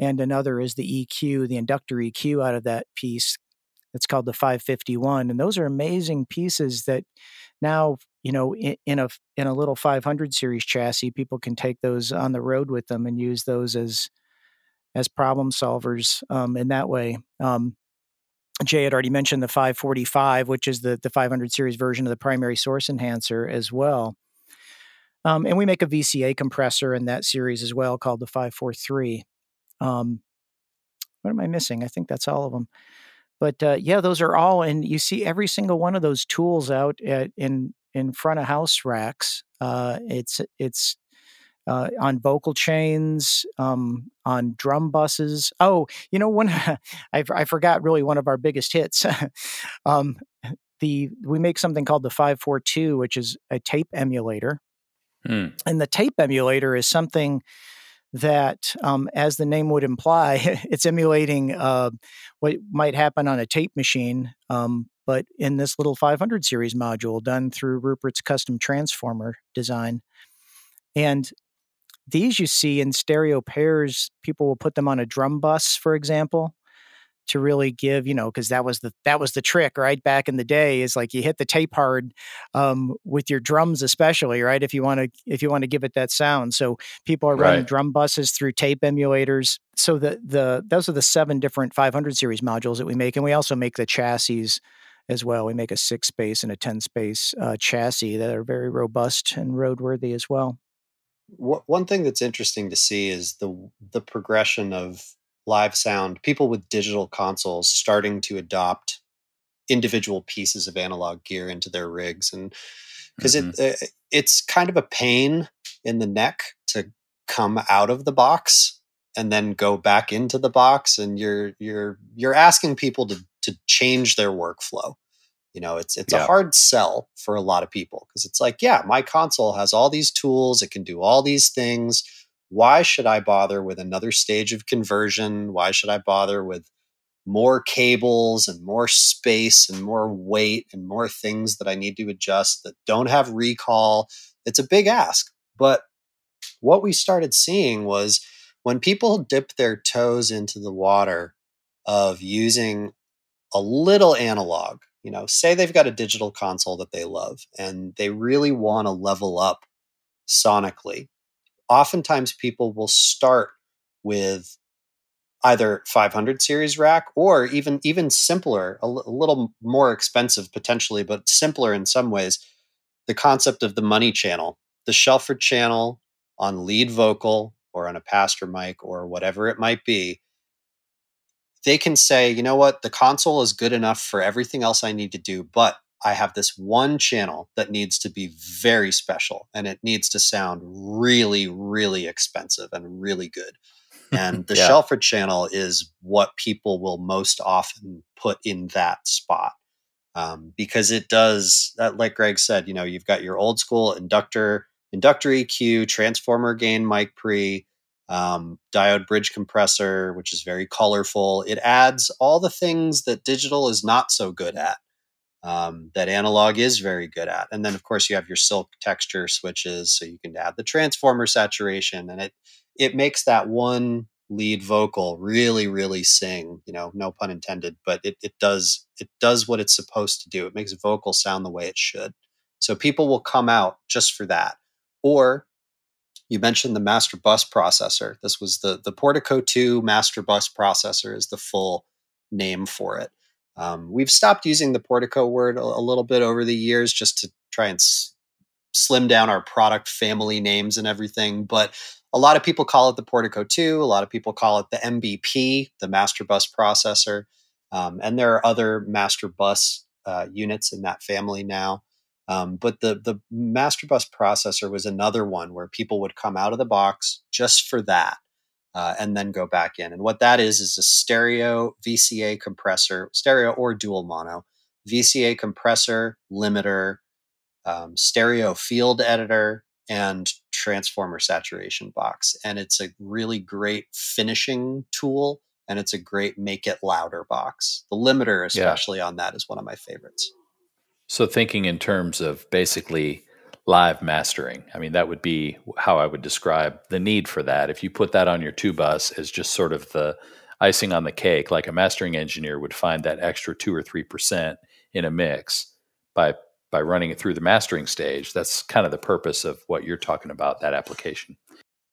And another is the EQ, the inductor EQ out of that piece. That's called the 551. And those are amazing pieces that now, you know, in a little 500 series chassis, people can take those on the road with them and use those as problem solvers in that way. Jay had already mentioned the 545, which is the 500 series version of the primary source enhancer as well. And we make a VCA compressor in that series as well, called the 543. What am I missing? I think that's all of them. But yeah, those are all, and you see every single one of those tools out in front of house racks. It's on vocal chains, on drum buses. Oh, you know, I forgot really one of our biggest hits. We make something called the 542, which is a tape emulator, and the tape emulator is something that, as the name would imply, it's emulating what might happen on a tape machine, but in this little 500 series module done through Rupert's custom transformer design. And these you see in stereo pairs. People will put them on a drum bus, for example, to really give, you know, because that was the trick, right? Back in the day, is like you hit the tape hard with your drums, especially, right? If you want to give it that sound. So people are running drum buses through tape emulators. So those are the 7 different 500 series modules that we make, and we also make the chassis as well. We make a 6-space and a 10-space chassis that are very robust and roadworthy as well. One thing that's interesting to see is the progression of live sound, people with digital consoles starting to adopt individual pieces of analog gear into their rigs. And because it's kind of a pain in the neck to come out of the box and then go back into the box, and you're asking people to change their workflow. You know, it's a hard sell for a lot of people, because it's like, yeah, my console has all these tools, it can do all these things. Why should I bother with another stage of conversion? Why should I bother with more cables and more space and more weight and more things that I need to adjust that don't have recall? It's a big ask. But what we started seeing was when people dip their toes into the water of using a little analog, you know, say they've got a digital console that they love and they really want to level up sonically, oftentimes people will start with either 500 series rack or even simpler, a little more expensive potentially, but simpler in some ways, the concept of the money channel, the Shelford channel on lead vocal or on a pastor mic or whatever it might be. They can say, you know what, the console is good enough for everything else I need to do, but I have this one channel that needs to be very special and it needs to sound really, really expensive and really good. And the Shelford channel is what people will most often put in that spot. Because it does, like Greg said, you know, you've got your old school inductor EQ, transformer gain mic pre, diode bridge compressor, which is very colorful. It adds all the things that digital is not so good at, that analog is very good at. And then, of course, you have your silk texture switches, so you can add the transformer saturation, and it makes that one lead vocal really, really sing, you know, no pun intended, but it does what it's supposed to do. It makes a vocal sound the way it should. So people will come out just for that. Or you mentioned the master bus processor. This was the Portico 2 master bus processor is the full name for it. We've stopped using the Portico word a little bit over the years just to try and slim down our product family names and everything. But a lot of people call it the Portico 2. A lot of people call it the MBP, the master bus processor. And there are other master bus units in that family now. But the master bus processor was another one where people would come out of the box just for that and then go back in. And what that is a stereo VCA compressor, stereo or dual mono, VCA compressor, limiter, stereo field editor, and transformer saturation box. And it's a really great finishing tool, and it's a great make it louder box. The limiter, especially on that, is one of my favorites. So thinking in terms of basically live mastering, I mean, that would be how I would describe the need for that. If you put that on your two bus as just sort of the icing on the cake, like a mastering engineer would find that extra 2 or 3% in a mix by running it through the mastering stage. That's kind of the purpose of what you're talking about, that application.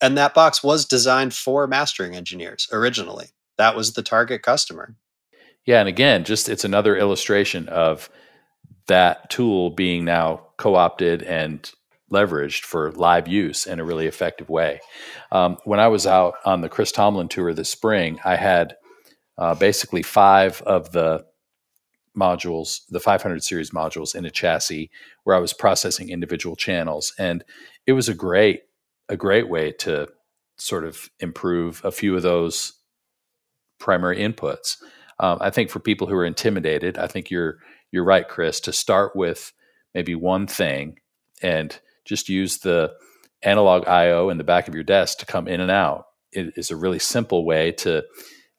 And that box was designed for mastering engineers originally. That was the target customer. Yeah, and again, just it's another illustration of that tool being now co-opted and leveraged for live use in a really effective way. When I was out on the Chris Tomlin tour this spring, I had basically 5 of the modules, the 500 series modules in a chassis where I was processing individual channels. And it was a great way to sort of improve a few of those primary inputs. I think for people who are intimidated, I think you're right, Chris, to start with maybe one thing and just use the analog IO in the back of your desk to come in and out. It is a really simple way to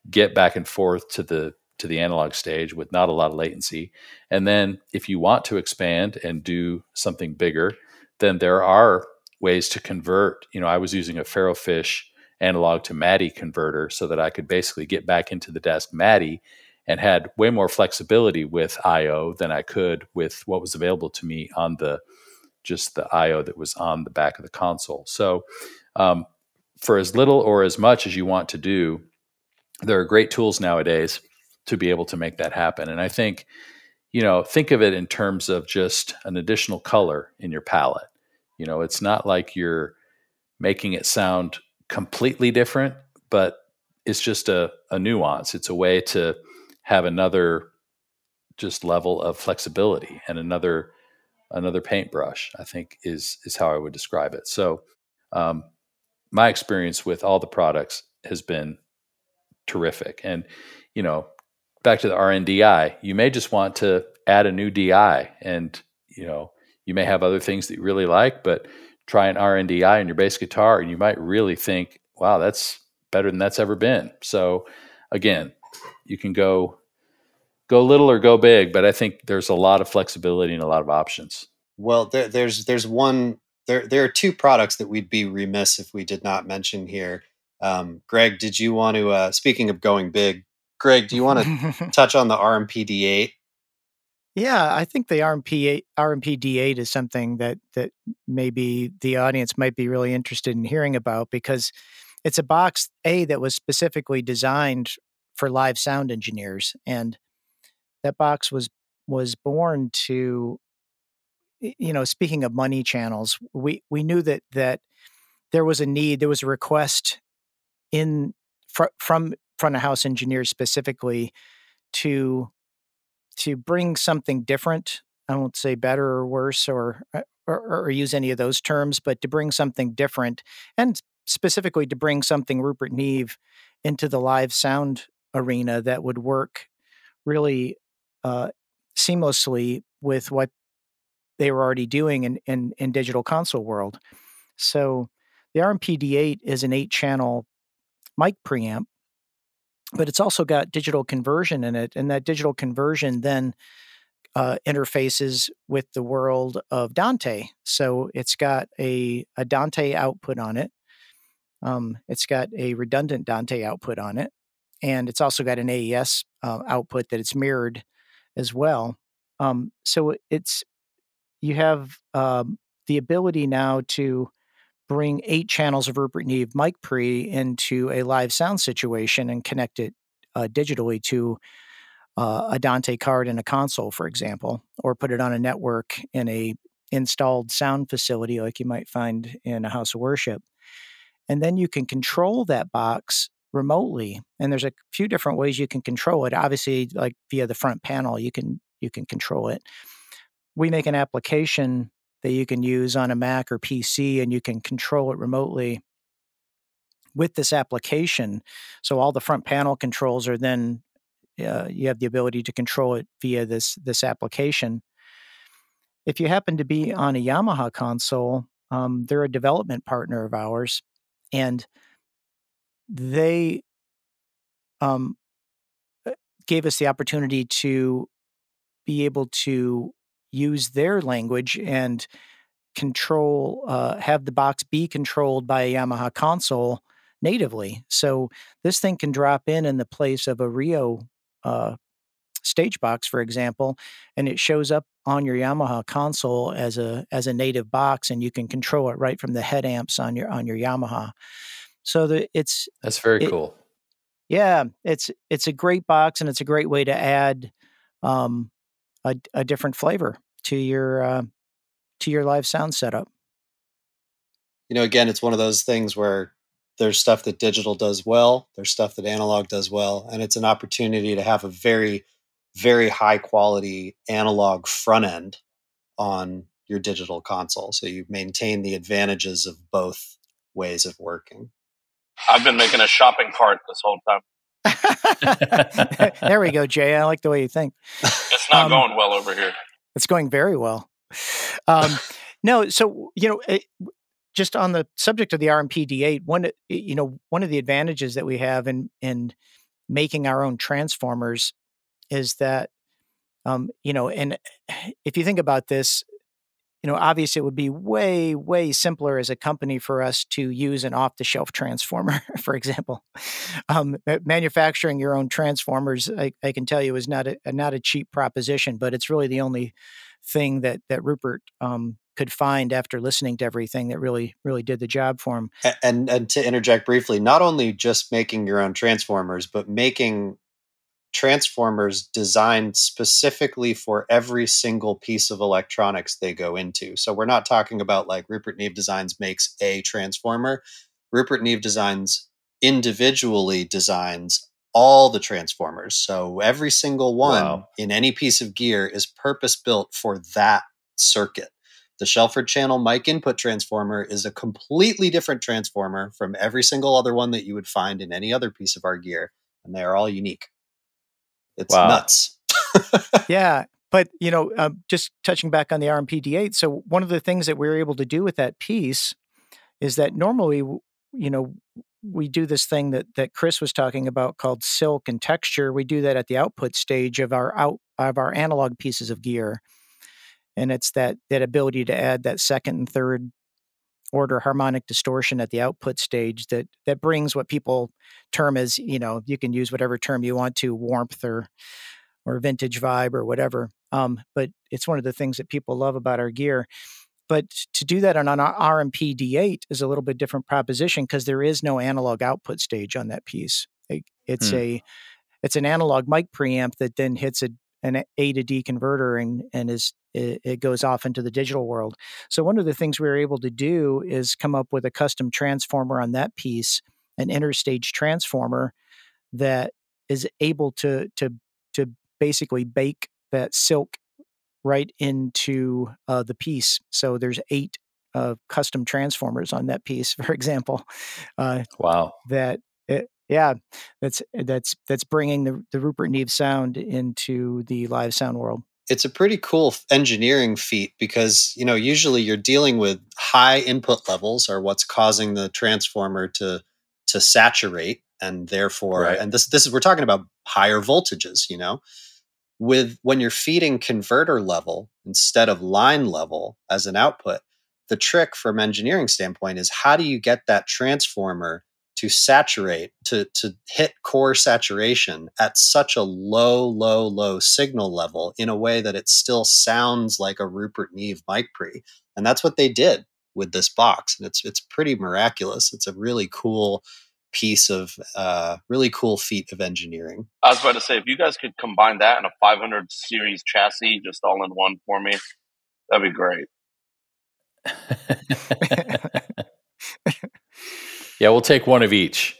get back and forth to the analog stage with not a lot of latency. And then if you want to expand and do something bigger, then there are ways to convert. You know, I was using a Ferrofish analog to MADI converter so that I could basically get back into the desk MADI and had way more flexibility with IO than I could with what was available to me on the IO that was on the back of the console. So for as little or as much as you want to do, there are great tools nowadays to be able to make that happen. And I think, you know, think of it in terms of just an additional color in your palette. You know, it's not like you're making it sound completely different, but it's just a nuance. It's a way to have another just level of flexibility and another paintbrush, I think is how I would describe it. So my experience with all the products has been terrific. And, you know, back to the RNDI, you may just want to add a new DI, and, you know, you may have other things that you really like, but try an RNDI in your bass guitar and you might really think, wow, that's better than that's ever been. So again, you can go little or go big, but I think there's a lot of flexibility and a lot of options. Well, there are two products that we'd be remiss if we did not mention here. Greg, did you want to, speaking of going big, Greg, do you want to touch on the RMP-D8? Yeah, I think the RMP-D8 is something that maybe the audience might be really interested in hearing about, because it's a box, that was specifically designed for live sound engineers. And that box was born to, you know, speaking of money channels, we knew that there was a need, there was a request from front of house engineers specifically to bring something different. I won't say better or worse or use any of those terms, but to bring something different, and specifically to bring something Rupert Neve into the live sound arena that would work really seamlessly with what they were already doing in digital console world. So the RMP-D8 is an 8-channel mic preamp, but it's also got digital conversion in it. And that digital conversion then interfaces with the world of Dante. So it's got a Dante output on it. It's got a redundant Dante output on it. And it's also got an AES output that it's mirrored as well. So you have the ability now to bring 8 channels of Rupert Neve mic pre into a live sound situation and connect it digitally to a Dante card in a console, for example, or put it on a network in a installed sound facility like you might find in a house of worship. And then you can control that box remotely. And there's a few different ways you can control it. Obviously, like via the front panel, you can control it. We make an application that you can use on a Mac or PC, and you can control it remotely with this application. So all the front panel controls are then, you have the ability to control it via this application. If you happen to be on a Yamaha console, they're a development partner of ours, and they gave us the opportunity to be able to use their language and control, have the box be controlled by a Yamaha console natively. So this thing can drop in the place of a Rio stage box, for example, and it shows up on your Yamaha console as a native box, and you can control it right from the head amps on your Yamaha. So that's very cool. Yeah, it's a great box, and it's a great way to add a different flavor to your live sound setup. You know, again, it's one of those things where there's stuff that digital does well, there's stuff that analog does well, and it's an opportunity to have a very, very high quality analog front end on your digital console. So you maintain the advantages of both ways of working. I've been making a shopping cart this whole time. There we go, Jay. I like the way you think. It's not going well over here. It's going very well. No, so, you know, just on the subject of the RMP-D8, one of the advantages that we have in making our own transformers is that, you know, and if you think about this, you know, obviously it would be way, way simpler as a company for us to use an off-the-shelf transformer, for example. Manufacturing your own transformers, I can tell you, is not a cheap proposition, but it's really the only thing that Rupert could find after listening to everything that really, really did the job for him. And to interject briefly, not only just making your own transformers, but making transformers designed specifically for every single piece of electronics they go into. So we're not talking about like Rupert Neve Designs makes a transformer. Rupert Neve Designs individually designs all the transformers. So every single one in any piece of gear is purpose built for that circuit. The Shelford channel mic input transformer is a completely different transformer from every single other one that you would find in any other piece of our gear, and they are all unique. It's nuts. Yeah. But, you know, just touching back on the RMP-D8, so one of the things that we were able to do with that piece is that normally, you know, we do this thing that Chris was talking about called silk and texture. We do that at the output stage of our analog pieces of gear. And it's that ability to add that second and third order harmonic distortion at the output stage that brings what people term as, you know, you can use whatever term you want to, warmth or vintage vibe or whatever. But it's one of the things that people love about our gear. But to do that on an RMP-D8 is a little bit different proposition because there is no analog output stage on that piece. It's an analog mic preamp that then hits an A to D converter and it goes off into the digital world. So one of the things we were able to do is come up with a custom transformer on that piece, an interstage transformer that is able to basically bake that silk right into the piece. So there's 8 custom transformers on that piece, for example. Wow. That's bringing the Rupert Neve sound into the live sound world. It's a pretty cool engineering feat because, you know, usually you're dealing with high input levels are what's causing the transformer to saturate, and therefore, right. And this is, we're talking about higher voltages, you know. When you're feeding converter level instead of line level as an output, the trick from an engineering standpoint is how do you get that transformer to saturate, to hit core saturation at such a low signal level in a way that it still sounds like a Rupert Neve mic pre. And that's what they did with this box. And it's pretty miraculous. It's a really cool piece of really cool feat of engineering. I was about to say, if you guys could combine that and a 500 series chassis just all in one for me, that'd be great. Yeah, we'll take one of each.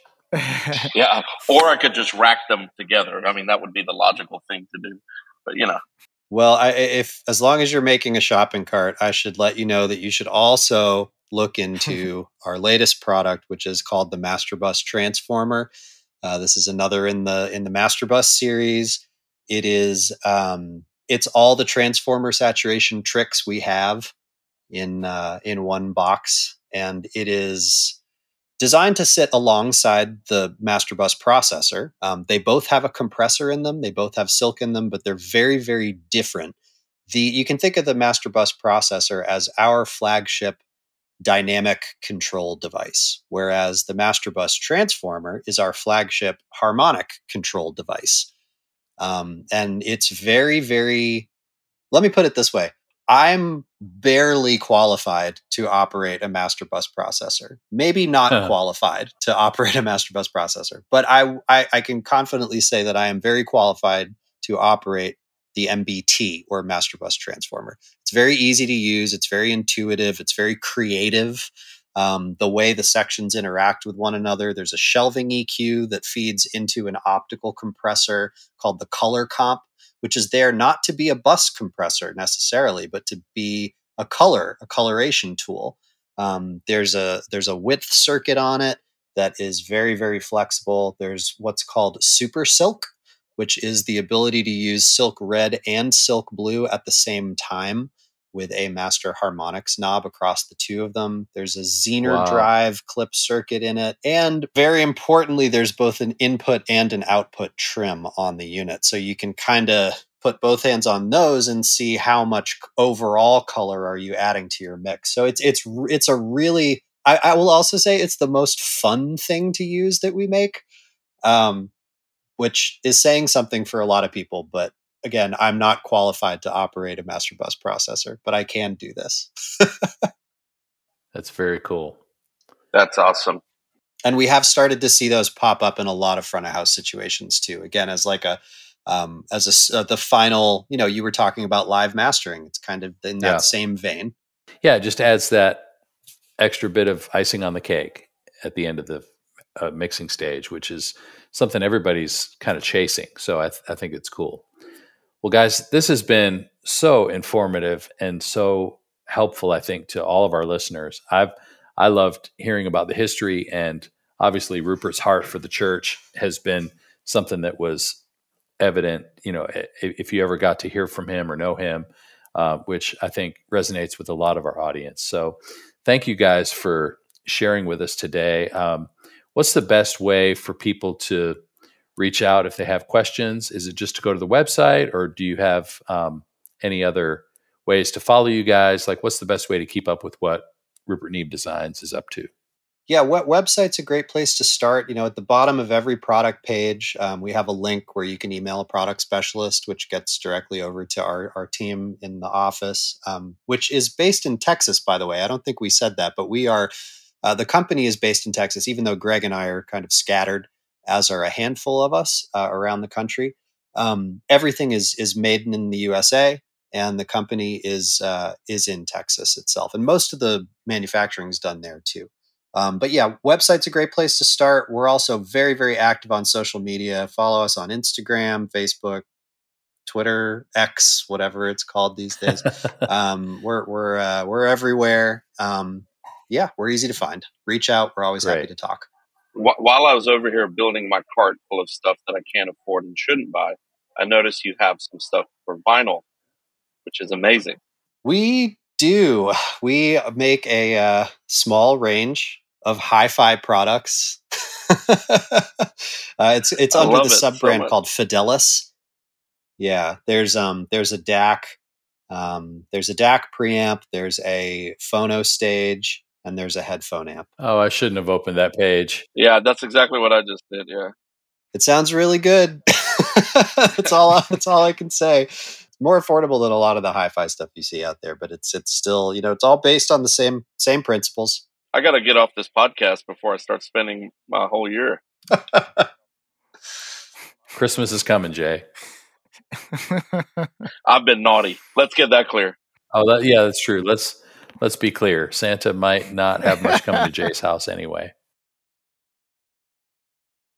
Yeah, or I could just rack them together. I mean, that would be the logical thing to do, but you know. Well, as long as you're making a shopping cart, I should let you know that you should also look into our latest product, which is called the Master Bus Transformer. This is another in the Master Bus series. It is it's all the transformer saturation tricks we have in one box, and it is designed to sit alongside the Master Bus processor. They both have a compressor in them. They both have silk in them, but they're very, very different. You can think of the Master Bus processor as our flagship dynamic control device, whereas the Master Bus transformer is our flagship harmonic control device. And it's very, very, let me put it this way. I'm barely qualified to operate a Master Bus processor. Maybe not qualified to operate a Master Bus processor, but I can confidently say that I am very qualified to operate the MBT or Master Bus transformer. It's very easy to use. It's very intuitive. It's very creative. The way the sections interact with one another. There's a shelving EQ that feeds into an optical compressor called the color comp, which is there not to be a bus compressor necessarily, but to be a coloration tool. There's a width circuit on it that is very, very flexible. There's what's called super silk, which is the ability to use silk red and silk blue at the same time with a master harmonics knob across the two of them. There's a Zener drive clip circuit in it. And very importantly, there's both an input and an output trim on the unit. So you can kind of put both hands on those and see how much overall color are you adding to your mix. So it's a really, I will also say it's the most fun thing to use that we make. Which is saying something for a lot of people, but again, I'm not qualified to operate a Master Bus processor, but I can do this. That's very cool. That's awesome. And we have started to see those pop up in a lot of front of house situations too. Again, as like the final, you know, you were talking about live mastering. It's kind of in that same vein. Yeah. It just adds that extra bit of icing on the cake at the end of the mixing stage, which is something everybody's kind of chasing. So I think it's cool. Well, guys, this has been so informative and so helpful, I think, to all of our listeners. I loved hearing about the history, and obviously Rupert's heart for the church has been something that was evident, you know, if you ever got to hear from him or know him, which I think resonates with a lot of our audience. So thank you guys for sharing with us today. What's the best way for people to reach out if they have questions? Is it just to go to the website, or do you have any other ways to follow you guys? Like, what's the best way to keep up with what Rupert Neve Designs is up to? Yeah, website's a great place to start. You know, at the bottom of every product page, we have a link where you can email a product specialist, which gets directly over to our team in the office, which is based in Texas, by the way. I don't think we said that, but we are, the company is based in Texas, even though Greg and I are kind of scattered, as are a handful of us around the country. Everything is made in the USA. And the company is in Texas itself. And most of the manufacturing is done there too. But yeah, website's a great place to start. We're also very, very active on social media. Follow us on Instagram, Facebook, Twitter, X, whatever it's called these days. We're everywhere. Yeah, we're easy to find. Reach out. We're always happy to talk. While I was over here building my cart full of stuff that I can't afford and shouldn't buy, I noticed you have some stuff for vinyl, which is amazing. We do. We make a small range of hi-fi products. It's under the sub-brand called Fidelis. Yeah, there's a DAC preamp, there's a phono stage, and there's a headphone amp. Oh, I shouldn't have opened that page. Yeah, that's exactly what I just did, yeah. It sounds really good. That's all I can say. More affordable than a lot of the hi-fi stuff you see out there, but it's still, you know, it's all based on the same principles. I got to get off this podcast before I start spending my whole year. Christmas is coming, Jay. I've been naughty. Let's get that clear. Oh, yeah, that's true. Let's be clear. Santa might not have much coming to Jay's house anyway.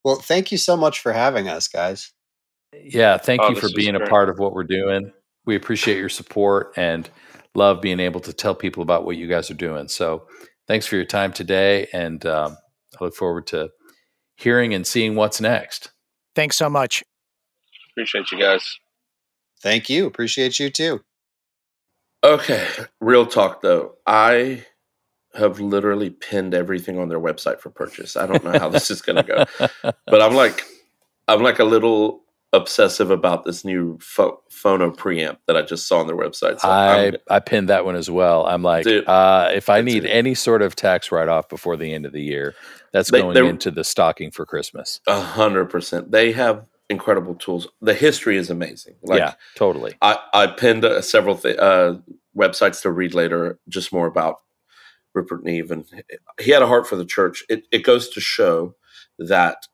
Well, thank you so much for having us, guys. Yeah, thank you for being a part of what we're doing. We appreciate your support and love being able to tell people about what you guys are doing. So thanks for your time today, and I look forward to hearing and seeing what's next. Thanks so much. Appreciate you guys. Thank you. Appreciate you too. Okay, real talk though. I have literally pinned everything on their website for purchase. I don't know how this is going to go, but I'm like a little obsessive about this new phono preamp that I just saw on their website. So I pinned that one as well. I'm like, dude, if I need any sort of tax write-off before the end of the year, that's going into the stocking for Christmas. 100%. They have incredible tools. The history is amazing. Like, yeah, totally. I pinned several websites to read later, just more about Rupert Neve, and he had a heart for the church. It goes to show that,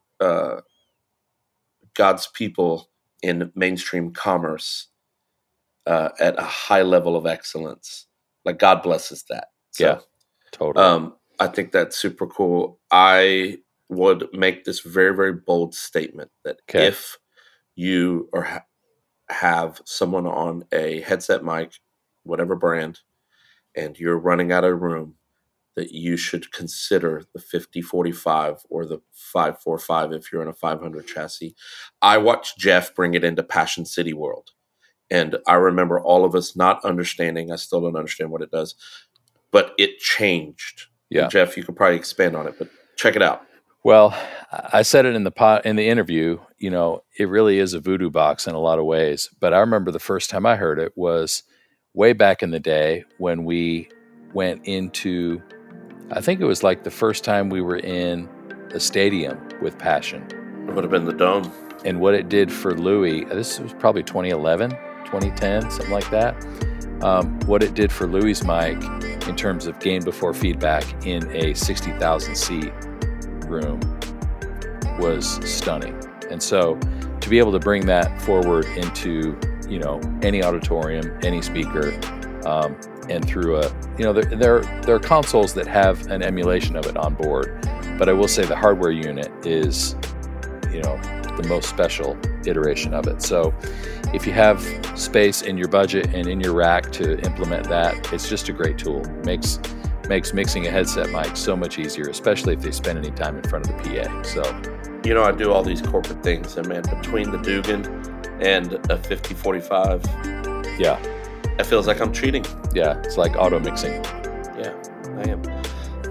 God's people in mainstream commerce at a high level of excellence. Like, God blesses that. So, yeah, totally. I think that's super cool. I would make this very, very bold statement that if you have someone on a headset mic, whatever brand, and you're running out of room, that you should consider the 5045 or the 545 if you're in a 500 chassis. I watched Jeff bring it into Passion City World, and I remember all of us not understanding. I still don't understand what it does, but it changed. Yeah, and Jeff, you could probably expand on it, but check it out. Well, I said it in the interview. You know, it really is a voodoo box in a lot of ways. But I remember the first time I heard it was way back in the day when we went into, I think it was like the first time we were in a stadium with Passion. It would have been the Dome. And what it did for Louis, this was probably 2011, 2010, something like that. What it did for Louis' mic in terms of gain before feedback in a 60,000 seat room was stunning. And so to be able to bring that forward into, you know, any auditorium, any speaker, and through a, you know, there are consoles that have an emulation of it on board, but I will say the hardware unit is, you know, the most special iteration of it. So if you have space in your budget and in your rack to implement that, it's just a great tool. Makes mixing a headset mic so much easier, especially if they spend any time in front of the PA. So, you know, I do all these corporate things, and man, between the Dugan and a 5045, yeah, it feels like I'm cheating. Yeah, it's like auto mixing. Yeah, I am.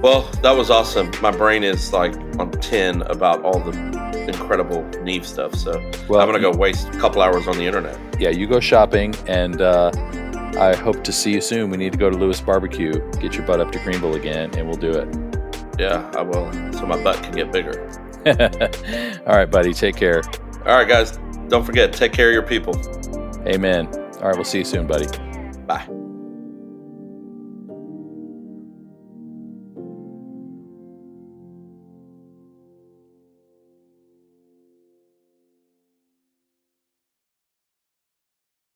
Well, that was awesome. My brain is like on 10 about all the incredible Neve stuff. So I'm gonna go waste a couple hours on the internet. Yeah, you go shopping, and I hope to see you soon. We need to go to Lewis Barbecue, get your butt up to Greenville again, and we'll do it. Yeah, I will, so my butt can get bigger. All right, buddy. Take care. All right, guys. Don't forget, take care of your people. Amen. All right, we'll see you soon, buddy. Bye.